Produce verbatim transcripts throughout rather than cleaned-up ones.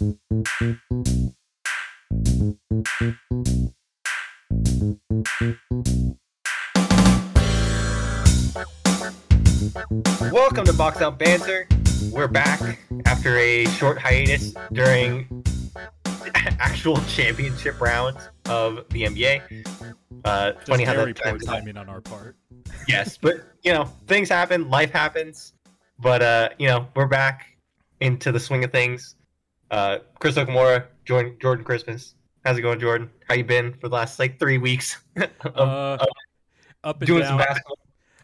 Welcome to Box Out Banter. We're back after a short hiatus during actual championship rounds of the N B A. Uh, funny how that poor timing on our part. Yes, but you know, things happen, life happens. But uh, you know, we're back into the swing of things. Uh, Chris Okumura, Jordan, Jordan Christmas. How's it going, Jordan? How you been for the last like three weeks? of, uh, of up and doing down, some basketball.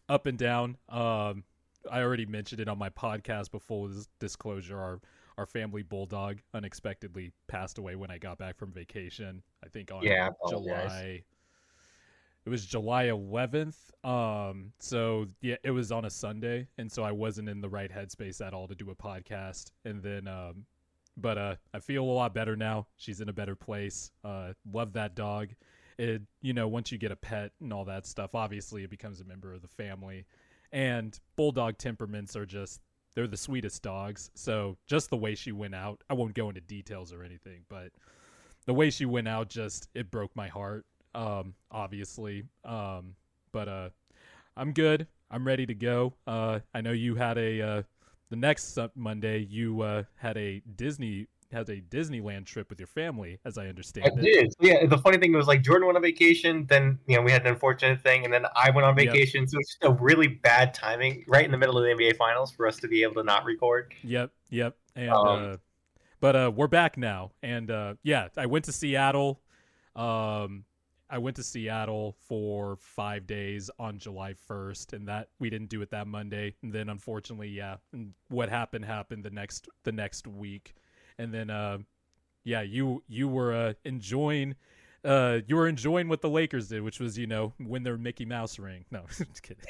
Up and down. Um, I already mentioned it on my podcast before this disclosure. Our our family bulldog unexpectedly passed away when I got back from vacation. I think on yeah, July. It was July eleventh. Um, so yeah, it was on a Sunday, and so I wasn't in the right headspace at all to do a podcast. And then, um, but uh, I feel a lot better now. She's in a better place. Uh, love that dog. It, you know, once you get a pet and all that stuff, obviously it becomes a member of the family. And bulldog temperaments are just, they're the sweetest dogs. So just the way she went out, I won't go into details or anything, but the way she went out, just, it broke my heart. Um, obviously, um, but, uh, I'm good. I'm ready to go. Uh, I know you had a, uh, the next Monday you, uh, had a Disney, had a Disneyland trip with your family, as I understand I it. Did. Yeah. The funny thing was, like, Jordan went on vacation, then, you know, we had an unfortunate thing, and then I went on vacation. Yep. So it's just a really bad timing right in the middle of the N B A finals for us to be able to not record. Yep. Yep. And, um, uh, but, uh, we're back now. And, uh, yeah, I went to Seattle, um, I went to Seattle for five days on July first, and that we didn't do it that Monday. And then unfortunately, yeah, what happened happened the next, the next week. And then, uh, yeah, you, you were, uh, enjoying, uh, you were enjoying what the Lakers did, which was, you know, win their Mickey Mouse ring. No, just kidding.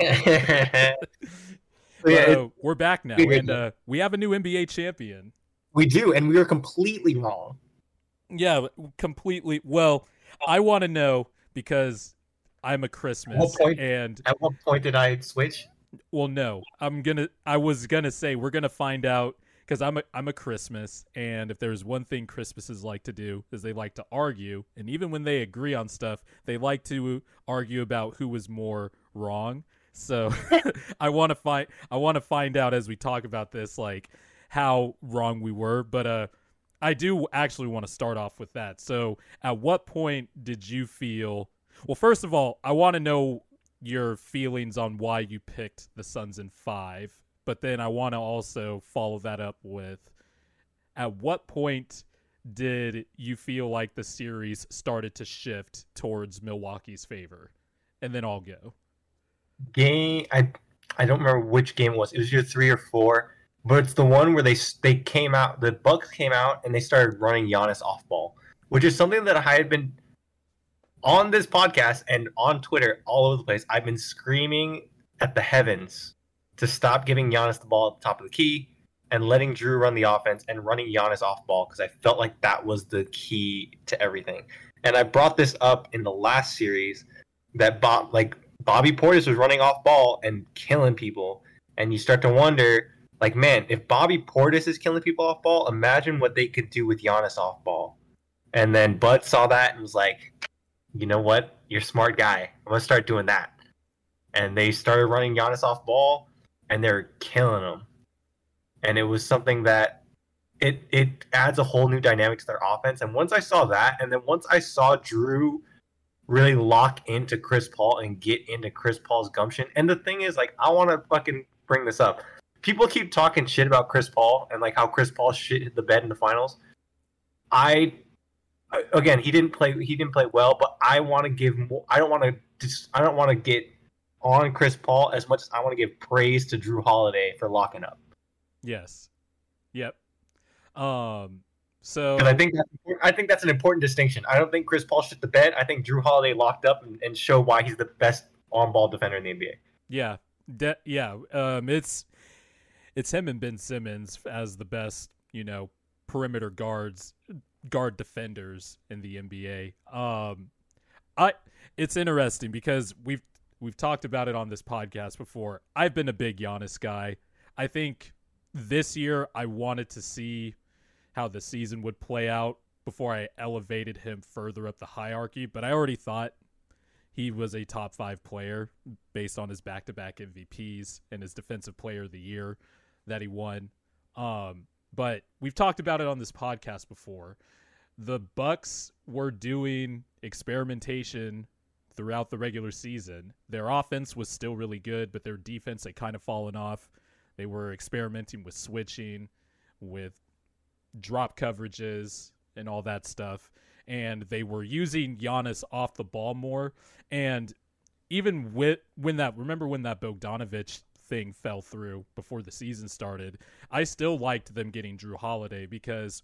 But, uh, we're back now. And, uh, we have a new N B A champion. We do. And we were completely wrong. Yeah, completely. Well, I want to know, because I'm a Christmas. At what point, and at what point did I switch? Well, no, I'm gonna. I was gonna say we're gonna find out, because I'm a I'm a Christmas, and if there's one thing Christmases like to do is they like to argue, and even when they agree on stuff, they like to argue about who was more wrong. So I want to find I want to find out as we talk about this, like how wrong we were, but uh. I do actually want to start off with that. So at what point did you feel... Well, first of all, I want to know your feelings on why you picked the Suns in five, but then I want to also follow that up with, at what point did you feel like the series started to shift towards Milwaukee's favor? And then I'll go. Game... I, I don't remember which game it was. It was either three or four. But it's the one where they they came out, the Bucks came out, and they started running Giannis off ball, which is something that I had been on this podcast and on Twitter all over the place. I've been screaming at the heavens to stop giving Giannis the ball at the top of the key and letting Jrue run the offense and running Giannis off ball, because I felt like that was the key to everything. And I brought this up in the last series that Bob, like Bobby Portis was running off ball and killing people, and you start to wonder. Like, man, if Bobby Portis is killing people off ball, imagine what they could do with Giannis off ball. And then Bud saw that and was like, you know what? You're a smart guy. I'm going to start doing that. And they started running Giannis off ball, and they're killing him. And it was something that it it adds a whole new dynamic to their offense. And once I saw that, and then once I saw Jrue really lock into Khris Paul and get into Khris Paul's gumption. And the thing is, like, I want to fucking bring this up. People keep talking shit about Khris Paul and like how Khris Paul shit hit the bed in the finals. I, again, he didn't play. He didn't play well, but I want to give. More, I don't want to. Just, I don't want to get on Khris Paul as much as I want to give praise to Jrue Holiday for locking up. Yes. Yep. Um. So. I think that's, I think that's an important distinction. I don't think Khris Paul shit the bed. I think Jrue Holiday locked up and, and showed why he's the best on-ball defender in the N B A. Yeah. De- yeah. Um. It's. It's him and Ben Simmons as the best, you know, perimeter guards, guard defenders in the N B A. Um, I it's interesting because we've we've talked about it on this podcast before. I've been a big Giannis guy. I think this year I wanted to see how the season would play out before I elevated him further up the hierarchy, but I already thought he was a top five player based on his back-to-back M V Ps and his defensive player of the year that he won. Um, but we've talked about it on this podcast before. The Bucks were doing experimentation throughout the regular season. Their offense was still really good, but their defense had kind of fallen off. They were experimenting with switching, with drop coverages and all that stuff. And they were using Giannis off the ball more. And even with, when that, remember when that Bogdanović thing fell through before the season started, I still liked them getting Jrue Holiday because.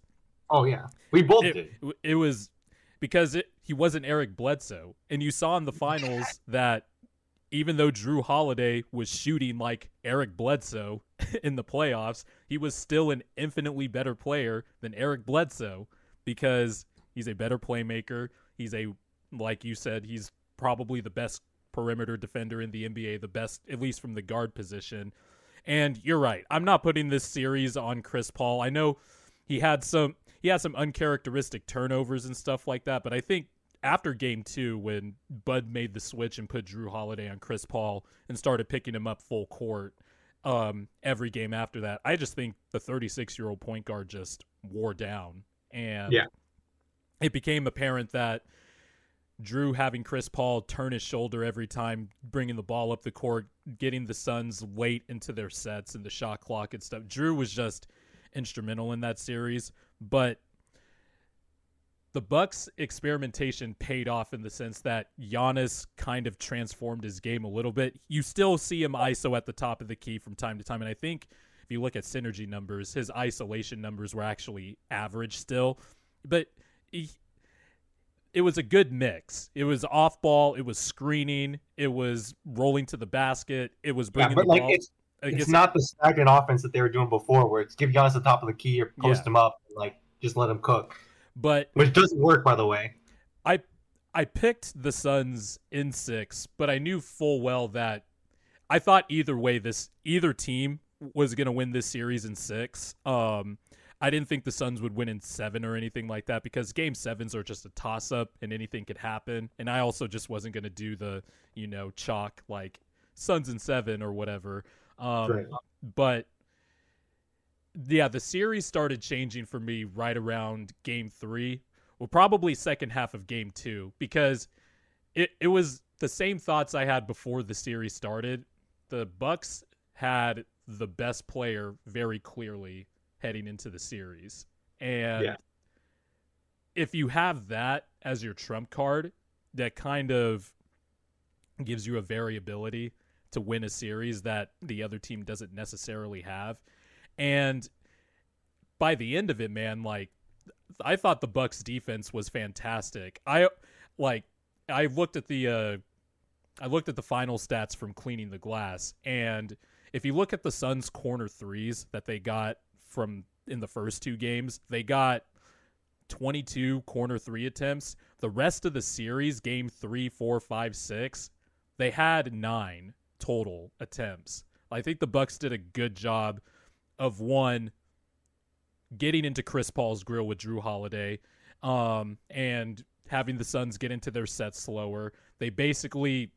Oh, yeah. We both it, did. It was because it, he wasn't Eric Bledsoe. And you saw in the finals that even though Jrue Holiday was shooting like Eric Bledsoe in the playoffs, he was still an infinitely better player than Eric Bledsoe because. He's a better playmaker. He's a, like you said, he's probably the best perimeter defender in the N B A, the best, at least from the guard position. And you're right. I'm not putting this series on Khris Paul. I know he had some, he had some uncharacteristic turnovers and stuff like that. But I think after game two, when Bud made the switch and put Jrue Holiday on Khris Paul and started picking him up full court um, every game after that, I just think the thirty-six-year-old point guard just wore down. And yeah. It became apparent that Jrue having Khris Paul turn his shoulder every time, bringing the ball up the court, getting the Suns late into their sets and the shot clock and stuff. Jrue was just instrumental in that series, but the Bucks' experimentation paid off in the sense that Giannis kind of transformed his game a little bit. You still see him I S O at the top of the key from time to time, and I think if you look at synergy numbers, his isolation numbers were actually average still, but He, it was a good mix. It was off ball. It was screening. It was rolling to the basket. It was bringing yeah, but the like ball. It's, it's not the stagnant offense that they were doing before, where it's give Giannis the top of the key or post yeah. him up, and like just let him cook. But which doesn't work, by the way. I I picked the Suns in six, but I knew full well that I thought either way, this either team was going to win this series in six. Um, I didn't think the Suns would win in seven or anything like that because game sevens are just a toss-up and anything could happen. And I also just wasn't going to do the, you know, chalk like Suns in seven or whatever. Um, right. But, yeah, the series started changing for me right around game three. Well, probably second half of game two because it, it was the same thoughts I had before the series started. The Bucks had the best player very clearly heading into the series. And yeah. if you have that as your trump card, that kind of gives you a variability to win a series that the other team doesn't necessarily have. And by the end of it, man, like I thought the Bucks defense was fantastic. I like I looked at the uh, I looked at the final stats from Cleaning the Glass, and if you look at the Suns corner threes that they got from in the first two games, they got twenty-two corner three attempts. The rest of the series, game three, four, five, six, they had nine total attempts. I think the Bucks did a good job of one, getting into Khris Paul's grill with Jrue Holiday, um, and having the Suns get into their sets slower. They basically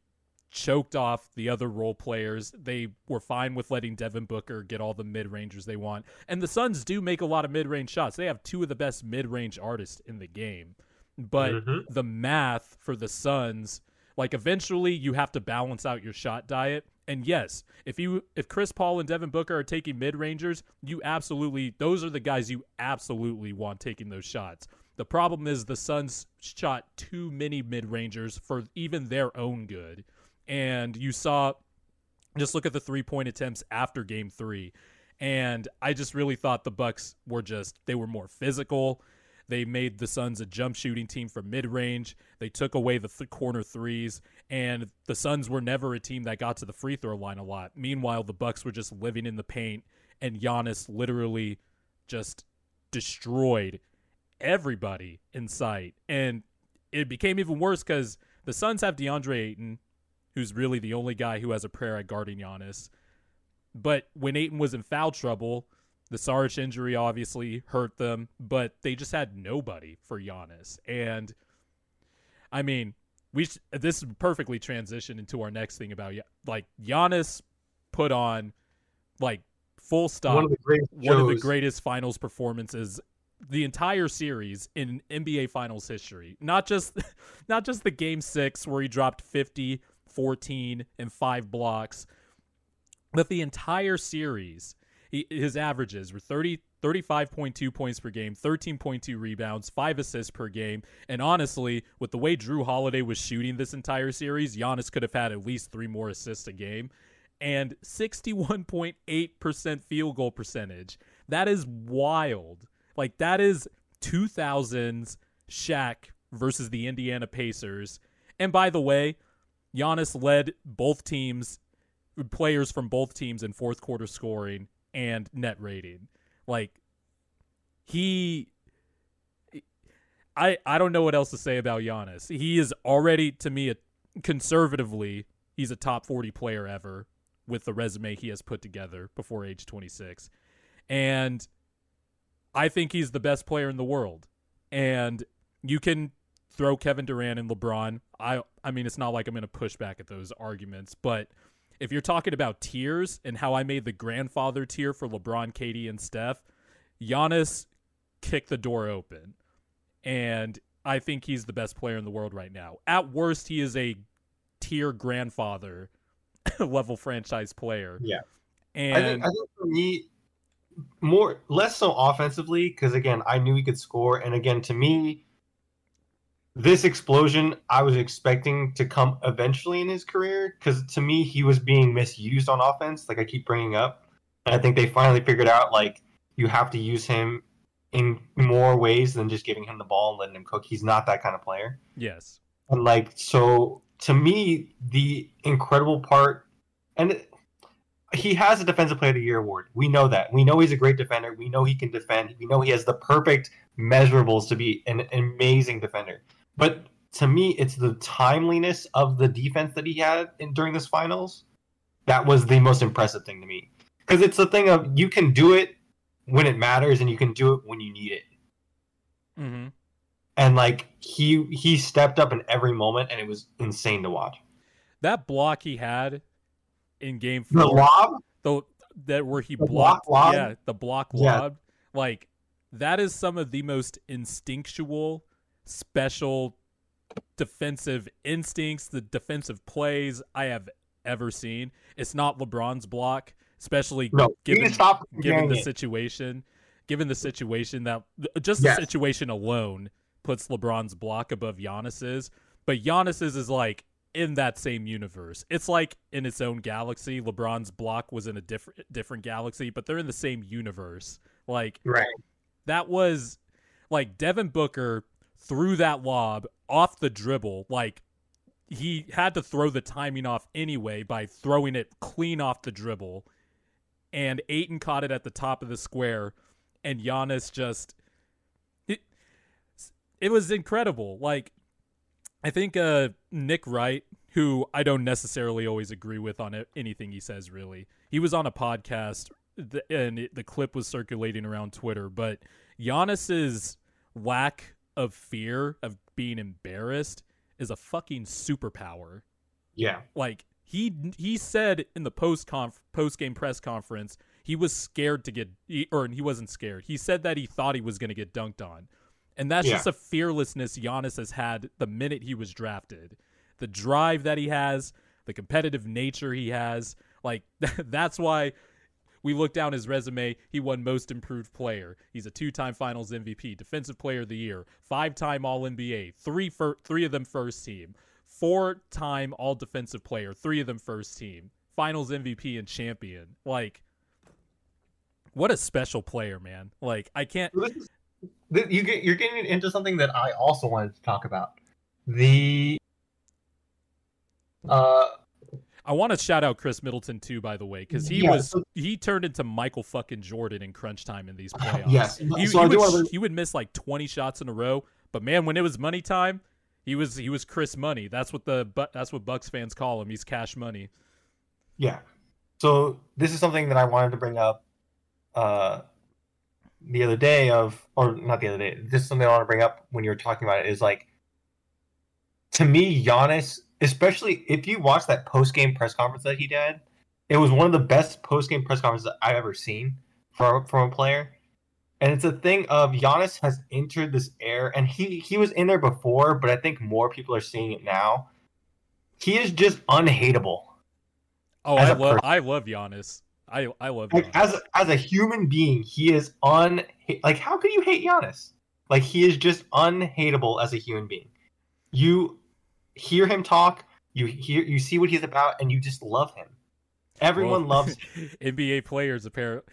choked off the other role players. They were fine with letting Devin Booker get all the mid-rangers they want. And the Suns do make a lot of mid-range shots. They have two of the best mid-range artists in the game. But mm-hmm. the math for the Suns, like eventually you have to balance out your shot diet. And yes, if you if Khris Paul and Devin Booker are taking mid-rangers, you absolutely those are the guys you absolutely want taking those shots. The problem is the Suns shot too many mid-rangers for even their own good. And you saw, just look at the three-point attempts after game three. And I just really thought the Bucks were just, they were more physical. They made the Suns a jump shooting team from mid-range. They took away the th- corner threes. And the Suns were never a team that got to the free throw line a lot. Meanwhile, the Bucks were just living in the paint. And Giannis literally just destroyed everybody in sight. And it became even worse because the Suns have DeAndre Ayton, who's really the only guy who has a prayer at guarding Giannis. But when Ayton was in foul trouble, The Saric injury obviously hurt them, but they just had nobody for Giannis. And, I mean, we sh- this perfectly transitioned into our next thing about, like, Giannis put on, like, full stop, one of the greatest, one of the greatest finals performances the entire series in N B A Finals history. Not just not just the game six where he dropped fifty, fourteen, and five blocks, but the entire series. He, his averages were thirty, thirty-five point two points per game, thirteen point two rebounds, five assists per game. And honestly, with the way Jrue Holiday was shooting this entire series, Giannis could have had at least three more assists a game. And sixty-one point eight percent field goal percentage. That is wild. Like, that is two thousands Shaq versus the Indiana Pacers. And by the way, Giannis led both teams, players from both teams in fourth quarter scoring and net rating. Like, he, I I don't know what else to say about Giannis. He is already, to me, a, conservatively, he's a top forty player ever with the resume he has put together before age twenty-six. And I think he's the best player in the world. And you can throw Kevin Durant and LeBron. I I mean, it's not like I'm going to push back at those arguments, but if you're talking about tiers and how I made the grandfather tier for LeBron, K D, and Steph, Giannis kicked the door open. And I think he's the best player in the world right now. At worst, he is a tier grandfather level franchise player. Yeah. And I think, I think for me, more, less so offensively, because again, I knew he could score. And again, to me, this explosion I was expecting to come eventually in his career, because to me he was being misused on offense, like I keep bringing up. And I think they finally figured out, like, you have to use him in more ways than just giving him the ball and letting him cook. He's not that kind of player. Yes. And, like, so to me, the incredible part, and he has a Defensive Player of the Year award. We know that. We know he's a great defender. We know he can defend. We know he has the perfect measurables to be an amazing defender. But to me, it's the timeliness of the defense that he had in, during this finals. That was the most impressive thing to me. Because it's the thing of, you can do it when it matters, and you can do it when you need it. Mm-hmm. And, like, he he stepped up in every moment, and it was insane to watch. That block he had in game four. The lob? The, that where he the blocked. Block, yeah, the block lob. Yeah. Like, that is some of the most instinctual, special defensive instincts, the defensive plays I have ever seen. It's not LeBron's block, especially no, given, given the it. situation, given the situation that just yes. the situation alone puts LeBron's block above Giannis's. But Giannis's is, like, in that same universe. It's like in its own galaxy. LeBron's block was in a different, different galaxy, but they're in the same universe. Like, right. That was like Devin Booker threw that lob off the dribble. Like, he had to throw the timing off anyway by throwing it clean off the dribble. And Ayton caught it at the top of the square. And Giannis just, it, it was incredible. Like, I think uh, Nick Wright, who I don't necessarily always agree with on anything he says, really, he was on a podcast and it, the clip was circulating around Twitter, but Giannis's lack of fear of being embarrassed is a fucking superpower. Yeah. Like, he he said in the post conf, post-game press conference, he was scared to get, or he wasn't scared. He said that he thought he was going to get dunked on. And that's yeah. just a fearlessness Giannis has had the minute he was drafted. The drive that he has, the competitive nature he has. Like, that's why we look down his resume. He won Most Improved Player. He's a two-time Finals M V P, Defensive Player of the Year, five-time All N B A, three fir- three of them first team, four-time All-Defensive Player, three of them first team, Finals M V P and champion. Like, what a special player, man. Like, I can't... You get, you're getting into something that I also wanted to talk about. The... Uh... I want to shout out Khris Middleton too, by the way, because he yeah, was so, he turned into Michael fucking Jordan in crunch time in these playoffs. Yes, he, so he, would, wanna... he would miss like twenty shots in a row, but man, when it was money time, he was he was Khris Money. That's what the that's what Bucks fans call him. He's Cash Money. Yeah. So this is something that I wanted to bring up, uh, the other day of, or not the other day, this is something I want to bring up when you were talking about it, is like, to me, Giannis, especially if you watch that post-game press conference that he did, it was one of the best post-game press conferences I've ever seen from, from a player. And it's a thing of Giannis has entered this era, and he, he was in there before, but I think more people are seeing it now. He is just unhateable. Oh, I love person. I love Giannis. I I love like, Giannis. As a, as a human being, he is un like how could you hate Giannis? Like he is just unhateable as a human being. You hear him talk, you hear you see what he's about, and you just love him. Everyone well, loves him. N B A players apparently.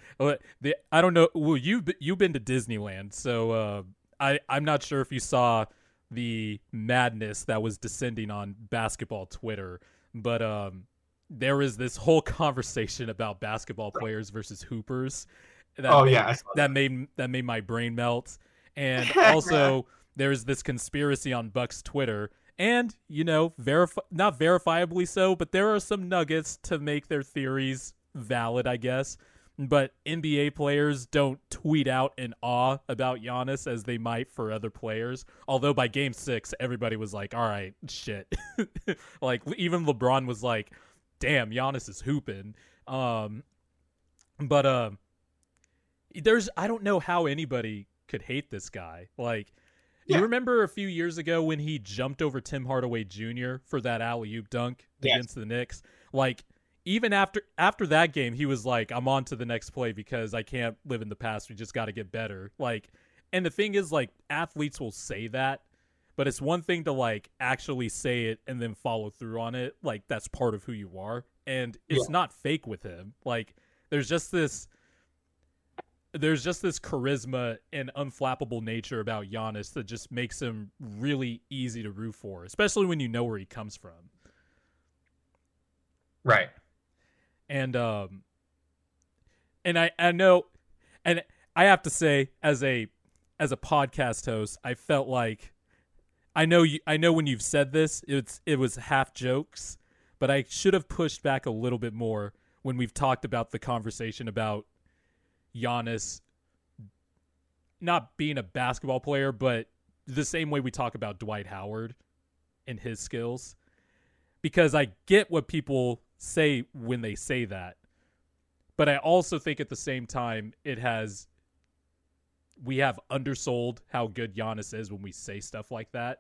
I don't know. Well, you you've been to Disneyland, so uh, I I'm not sure if you saw the madness that was descending on basketball Twitter, but um. There is this whole conversation about basketball players versus hoopers that oh, made, yeah, that, that made that made my brain melt. And also there is this conspiracy on Bucks Twitter, and you know, verif- not verifiably so, but there are some nuggets to make their theories valid, I guess. But N B A players don't tweet out in awe about Giannis as they might for other players. Although by game six, everybody was like, all right, shit. Like even LeBron was like, damn, Giannis is hooping. Um, but uh, there's I don't know how anybody could hate this guy. Like, yeah. You remember a few years ago when he jumped over Tim Hardaway Junior for that alley-oop dunk yes. against the Knicks? Like, even after after that game, he was like, I'm on to the next play because I can't live in the past. We just got to get better. Like, and the thing is, like, athletes will say that. But it's one thing to, like, actually say it and then follow through on it. Like, that's part of who you are. And it's yeah. not fake with him. Like, there's just this there's just this charisma and unflappable nature about Giannis that just makes him really easy to root for, especially when you know where he comes from. Right. And um and I, I know and I have to say, as a as a podcast host, I felt like I know you, I know when you've said this, it's it was half jokes, but I should have pushed back a little bit more when we've talked about the conversation about Giannis not being a basketball player, but the same way we talk about Dwight Howard and his skills. Because I get what people say when they say that, but I also think at the same time it has... we have undersold how good Giannis is when we say stuff like that.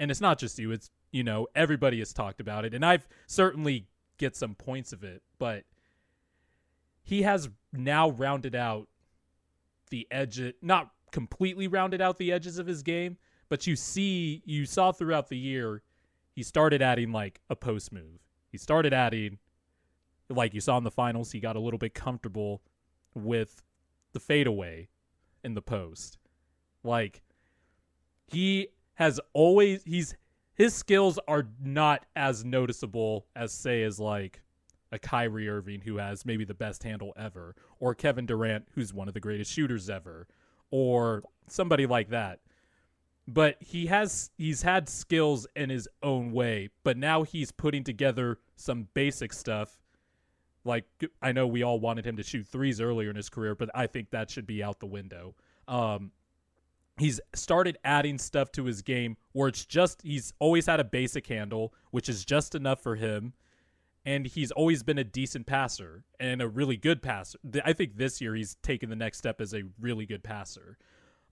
And it's not just you, it's, you know, everybody has talked about it. And I've certainly get some points of it, but he has now rounded out the edge, not completely rounded out the edges of his game, but you see, you saw throughout the year, he started adding like a post move. He started adding, like you saw in the finals, he got a little bit comfortable with the fadeaway in the post. Like, he has always he's his skills are not as noticeable as, say, as like a Kyrie Irving, who has maybe the best handle ever, or Kevin Durant, who's one of the greatest shooters ever, or somebody like that. But he has he's had skills in his own way, but now he's putting together some basic stuff. Like, I know we all wanted him to shoot threes earlier in his career, but I think that should be out the window. Um, he's started adding stuff to his game where it's just, he's always had a basic handle, which is just enough for him. And he's always been a decent passer and a really good passer. I think this year he's taken the next step as a really good passer,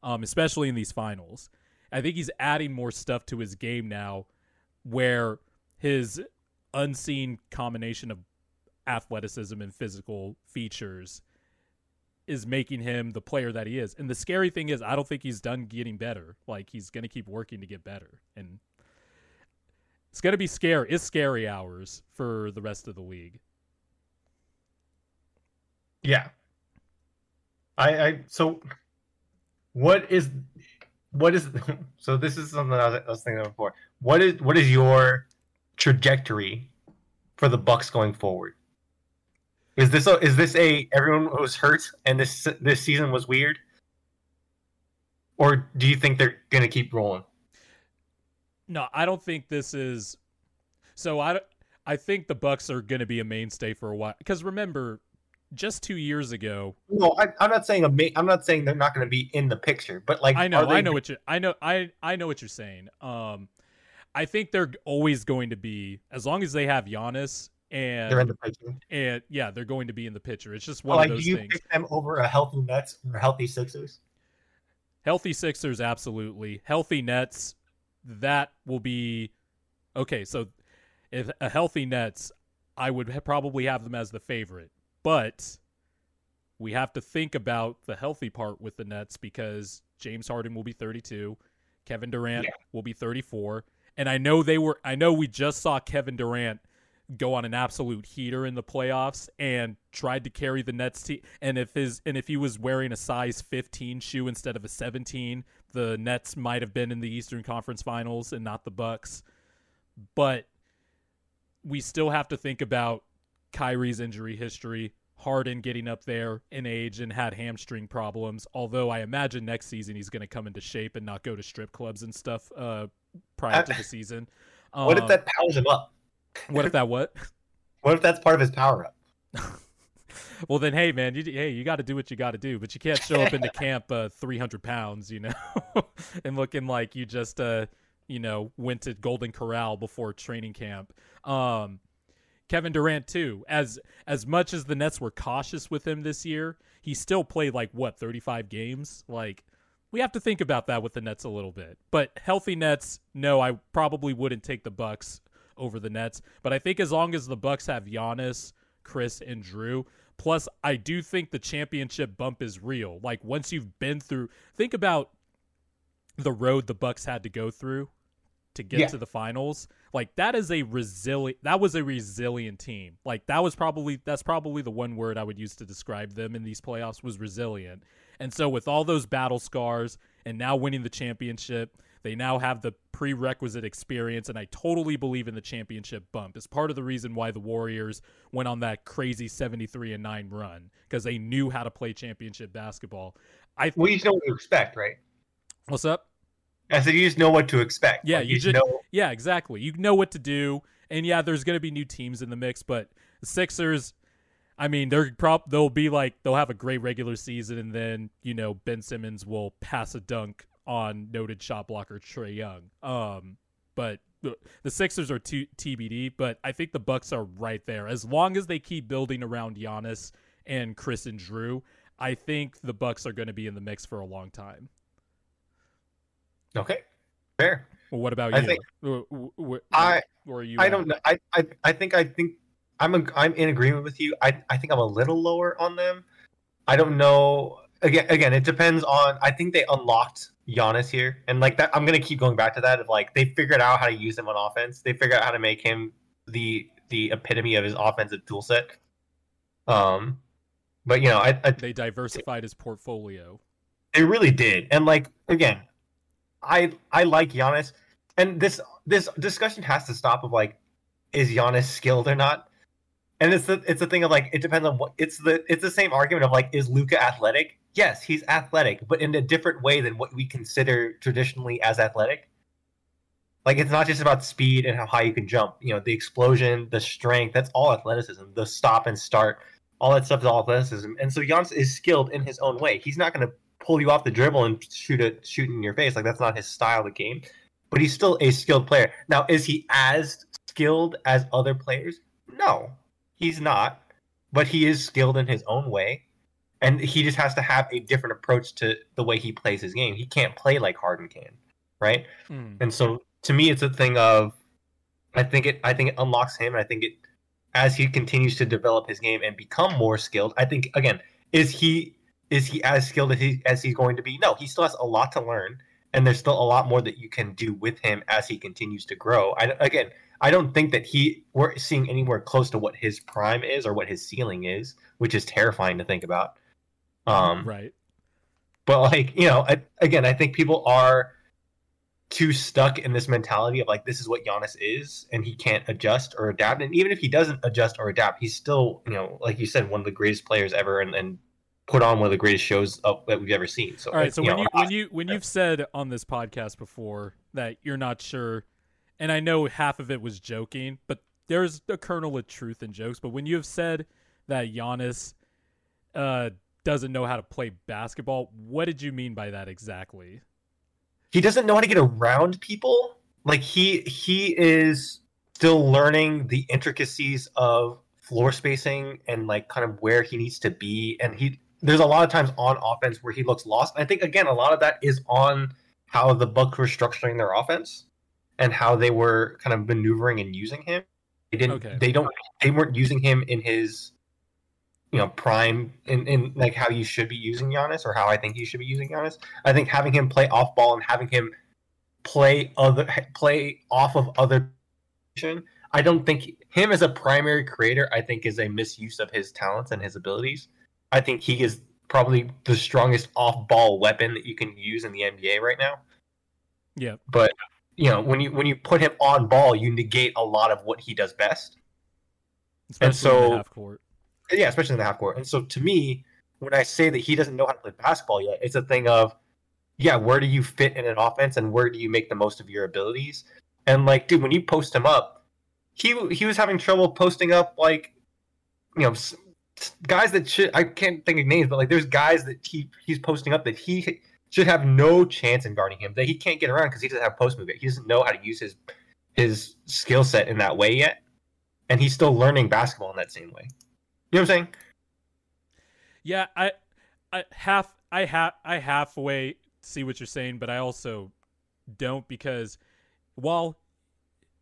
um, especially in these finals. I think he's adding more stuff to his game now where his unseen combination of athleticism and physical features is making him the player that he is. And the scary thing is, I don't think he's done getting better. Like, he's going to keep working to get better, and it's going to be scary. It's scary hours for the rest of the league. Yeah. I, I, so what is, what is, so this is something I was, I was thinking of before. What is, what is your trajectory for the Bucks going forward? Is this a, is this a everyone was hurt and this this season was weird, or do you think they're gonna keep rolling? No, I don't think this is. So I I think the Bucks are gonna be a mainstay for a while, because remember, just two years ago. No, I, I'm not saying a, I'm not saying they're not going to be in the picture, but like I know, are they... I know what you, I know, I, I know what you're saying. Um, I think they're always going to be, as long as they have Giannis, and they're in the picture. And yeah, they're going to be in the picture. It's just one well, of those things. Like, do you things. pick them over a healthy Nets or healthy Sixers? Healthy Sixers, absolutely. Healthy Nets, that will be okay. So, if a healthy Nets, I would ha- probably have them as the favorite. But we have to think about the healthy part with the Nets, because James Harden will be thirty-two, Kevin Durant yeah. will be thirty-four, and I know they were. I know we just saw Kevin Durant go on an absolute heater in the playoffs and tried to carry the Nets team. And if his and if he was wearing a size fifteen shoe instead of a seventeen, the Nets might have been in the Eastern Conference Finals and not the Bucks. But we still have to think about Kyrie's injury history, Harden getting up there in age and had hamstring problems. Although I imagine next season he's going to come into shape and not go to strip clubs and stuff uh, prior I, to the season. What um, if that powers him up? What if that what? What if that's part of his power up? Well, then, hey, man, you, hey, you got to do what you got to do, but you can't show up into camp uh, three hundred pounds, you know, and looking like you just, uh, you know, went to Golden Corral before training camp. Um, Kevin Durant, too, as as much as the Nets were cautious with him this year, he still played like, what, thirty-five games? Like, we have to think about that with the Nets a little bit. But healthy Nets, no, I probably wouldn't take the Bucks over the Nets, but I think as long as the Bucks have Giannis, Khris, and Jrue, plus I do think the championship bump is real. Like, once you've been through, think about the road the Bucks had to go through to get yeah. to the finals. Like, that is a resilient, that was a resilient team. Like, that was probably, that's probably the one word I would use to describe them in these playoffs, was resilient. And so with all those battle scars and now winning the championship, they now have the prerequisite experience, and I totally believe in the championship bump. It's part of the reason why the Warriors went on that crazy seventy-three and nine run, because they knew how to play championship basketball. I th- well, you just know what to expect, right? What's up? I said you just know what to expect. Yeah, like, you, you just know. Yeah, exactly. You know what to do, and yeah, there's going to be new teams in the mix, but the Sixers, I mean, they're prop. They'll be like they'll have a great regular season, and then you know Ben Simmons will pass a dunk on noted shot blocker Trae Young. Um, but the Sixers are t- TBD, but I think the Bucks are right there. As long as they keep building around Giannis and Khris and Jrue, I think the Bucks are going to be in the mix for a long time. Okay. Fair. Well, what about I you? Think, w- w- I or you I don't know. I, I I think I think I'm a, I'm in agreement with you. I I think I'm a little lower on them. I don't know. Again, again, it depends on, I think they unlocked Giannis here, and like that, I'm gonna keep going back to that. Of like, they figured out how to use him on offense. They figured out how to make him the the epitome of his offensive tool set. Um, but you know, I, I they diversified his portfolio. They really did, and like again, I I like Giannis, and this this discussion has to stop. Of like, is Giannis skilled or not? And it's the it's the thing of like, it depends on what it's the it's the same argument of like, is Luka athletic? Yes, he's athletic, but in a different way than what we consider traditionally as athletic. Like, it's not just about speed and how high you can jump. You know, the explosion, the strength, that's all athleticism. The stop and start, all that stuff is all athleticism. And so Giannis is skilled in his own way. He's not going to pull you off the dribble and shoot a, shoot in your face. Like, that's not his style of the game. But he's still a skilled player. Now, is he as skilled as other players? No, he's not. But he is skilled in his own way. And he just has to have a different approach to the way he plays his game. He can't play like Harden can, right? Mm. And so, to me, it's a thing of, I think it, I think it unlocks him, and I think it, as he continues to develop his game and become more skilled, I think again, is he is he as skilled as he as he's going to be? No, he still has a lot to learn, and there's still a lot more that you can do with him as he continues to grow. I, again, I don't think that he we're seeing anywhere close to what his prime is or what his ceiling is, which is terrifying to think about. Um, right. But like, you know, I, again, I think people are too stuck in this mentality of like, this is what Giannis is, and he can't adjust or adapt. And even if he doesn't adjust or adapt, he's still, you know, like you said, one of the greatest players ever, and, and put on one of the greatest shows of, that we've ever seen. So, all right. So you when, know, you, when you, when you've said on this podcast before that you're not sure, and I know half of it was joking, but there's a kernel of truth in jokes. But when you have said that Giannis uh, doesn't know how to play basketball. What did you mean by that exactly? He doesn't know how to get around people. Like he he is still learning the intricacies of floor spacing and like kind of where he needs to be. And he there's a lot of times on offense where he looks lost. And I think, again, a lot of that is on how the Bucks were structuring their offense and how they were kind of maneuvering and using him. They didn't. Okay. They don't. They weren't using him in his, you know, prime in, in like how you should be using Giannis, or how I think you should be using Giannis. I think having him play off ball and having him play other play off of other. I don't think him as a primary creator, I think, is a misuse of his talents and his abilities. I think he is probably the strongest off ball weapon that you can use in the N B A right now. Yeah, but. You know, when you when you put him on ball, you negate a lot of what he does best. Especially and so, in the half court. Yeah, especially in the half court. And so to me, when I say that he doesn't know how to play basketball yet, it's a thing of, yeah, where do you fit in an offense and where do you make the most of your abilities? And like, dude, when you post him up, he he was having trouble posting up, like, you know, guys that should, I can't think of names, but like there's guys that he, he's posting up that he... should have no chance in guarding him, that he can't get around because he doesn't have post movement. He doesn't know how to use his his skill set in that way yet, and he's still learning basketball in that same way. You know what I'm saying? Yeah, I, I half, I half, I halfway see what you're saying, but I also don't, because while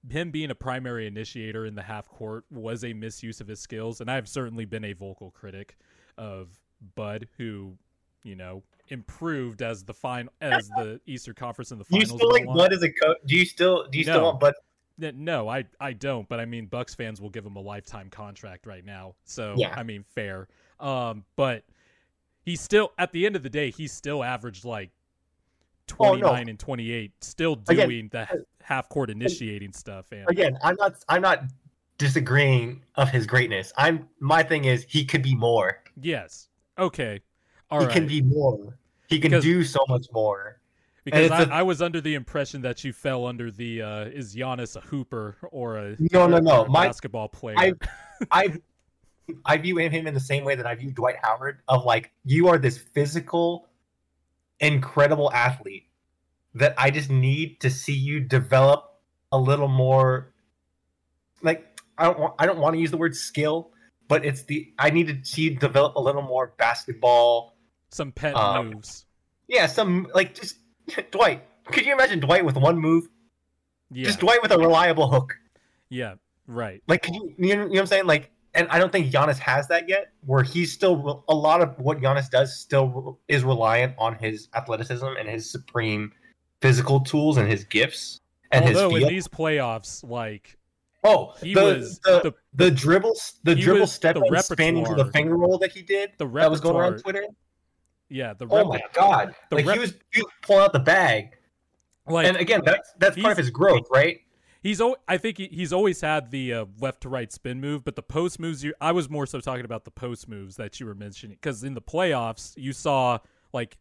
him being a primary initiator in the half court was a misuse of his skills, and I've certainly been a vocal critic of Bud, who, you know, improved as the final as the Eastern Conference in the finals. Do you still like Bud as a coach? Do you still do you no. still want Bud? No, I I don't. But I mean, Bucks fans will give him a lifetime contract right now, so yeah. I mean, fair. Um, but he still, at the end of the day, he still averaged like twenty nine oh, no. and twenty eight, still doing again, the half court initiating and, stuff. And again, I'm not I'm not disagreeing of his greatness. I'm my thing is he could be more. Yes. Okay. All he right. can be more. He can because, do so much more. Because I, a, I was under the impression that you fell under the uh, is Giannis a hooper or a no no no My, basketball player. I, I I view him in the same way that I view Dwight Howard, of like, you are this physical, incredible athlete that I just need to see you develop a little more. Like, I don't want, I don't want to use the word skill, but it's the I need to see you develop a little more basketball. Some pet um, moves. Yeah, some, like, just... Dwight. Could you imagine Dwight with one move? Yeah. Just Dwight with a reliable hook. Yeah, right. Like, could you... You know, you know what I'm saying? Like, and I don't think Giannis has that yet, where he's still... A lot of what Giannis does still is reliant on his athleticism and his supreme physical tools and his gifts and Although his Although in these playoffs, like... Oh, he the, was the, the, the dribble, the dribble step and expanding to the finger roll that he did, the that was going around Twitter... Yeah, the rep- oh my god! The like rep- he was, he was pulling out the bag, like, and again, that's that's part of his growth, right? He's, o- I think he, he's always had the uh, left to right spin move, but the post moves. You, I was more so talking about the post moves that you were mentioning, because in the playoffs, you saw like,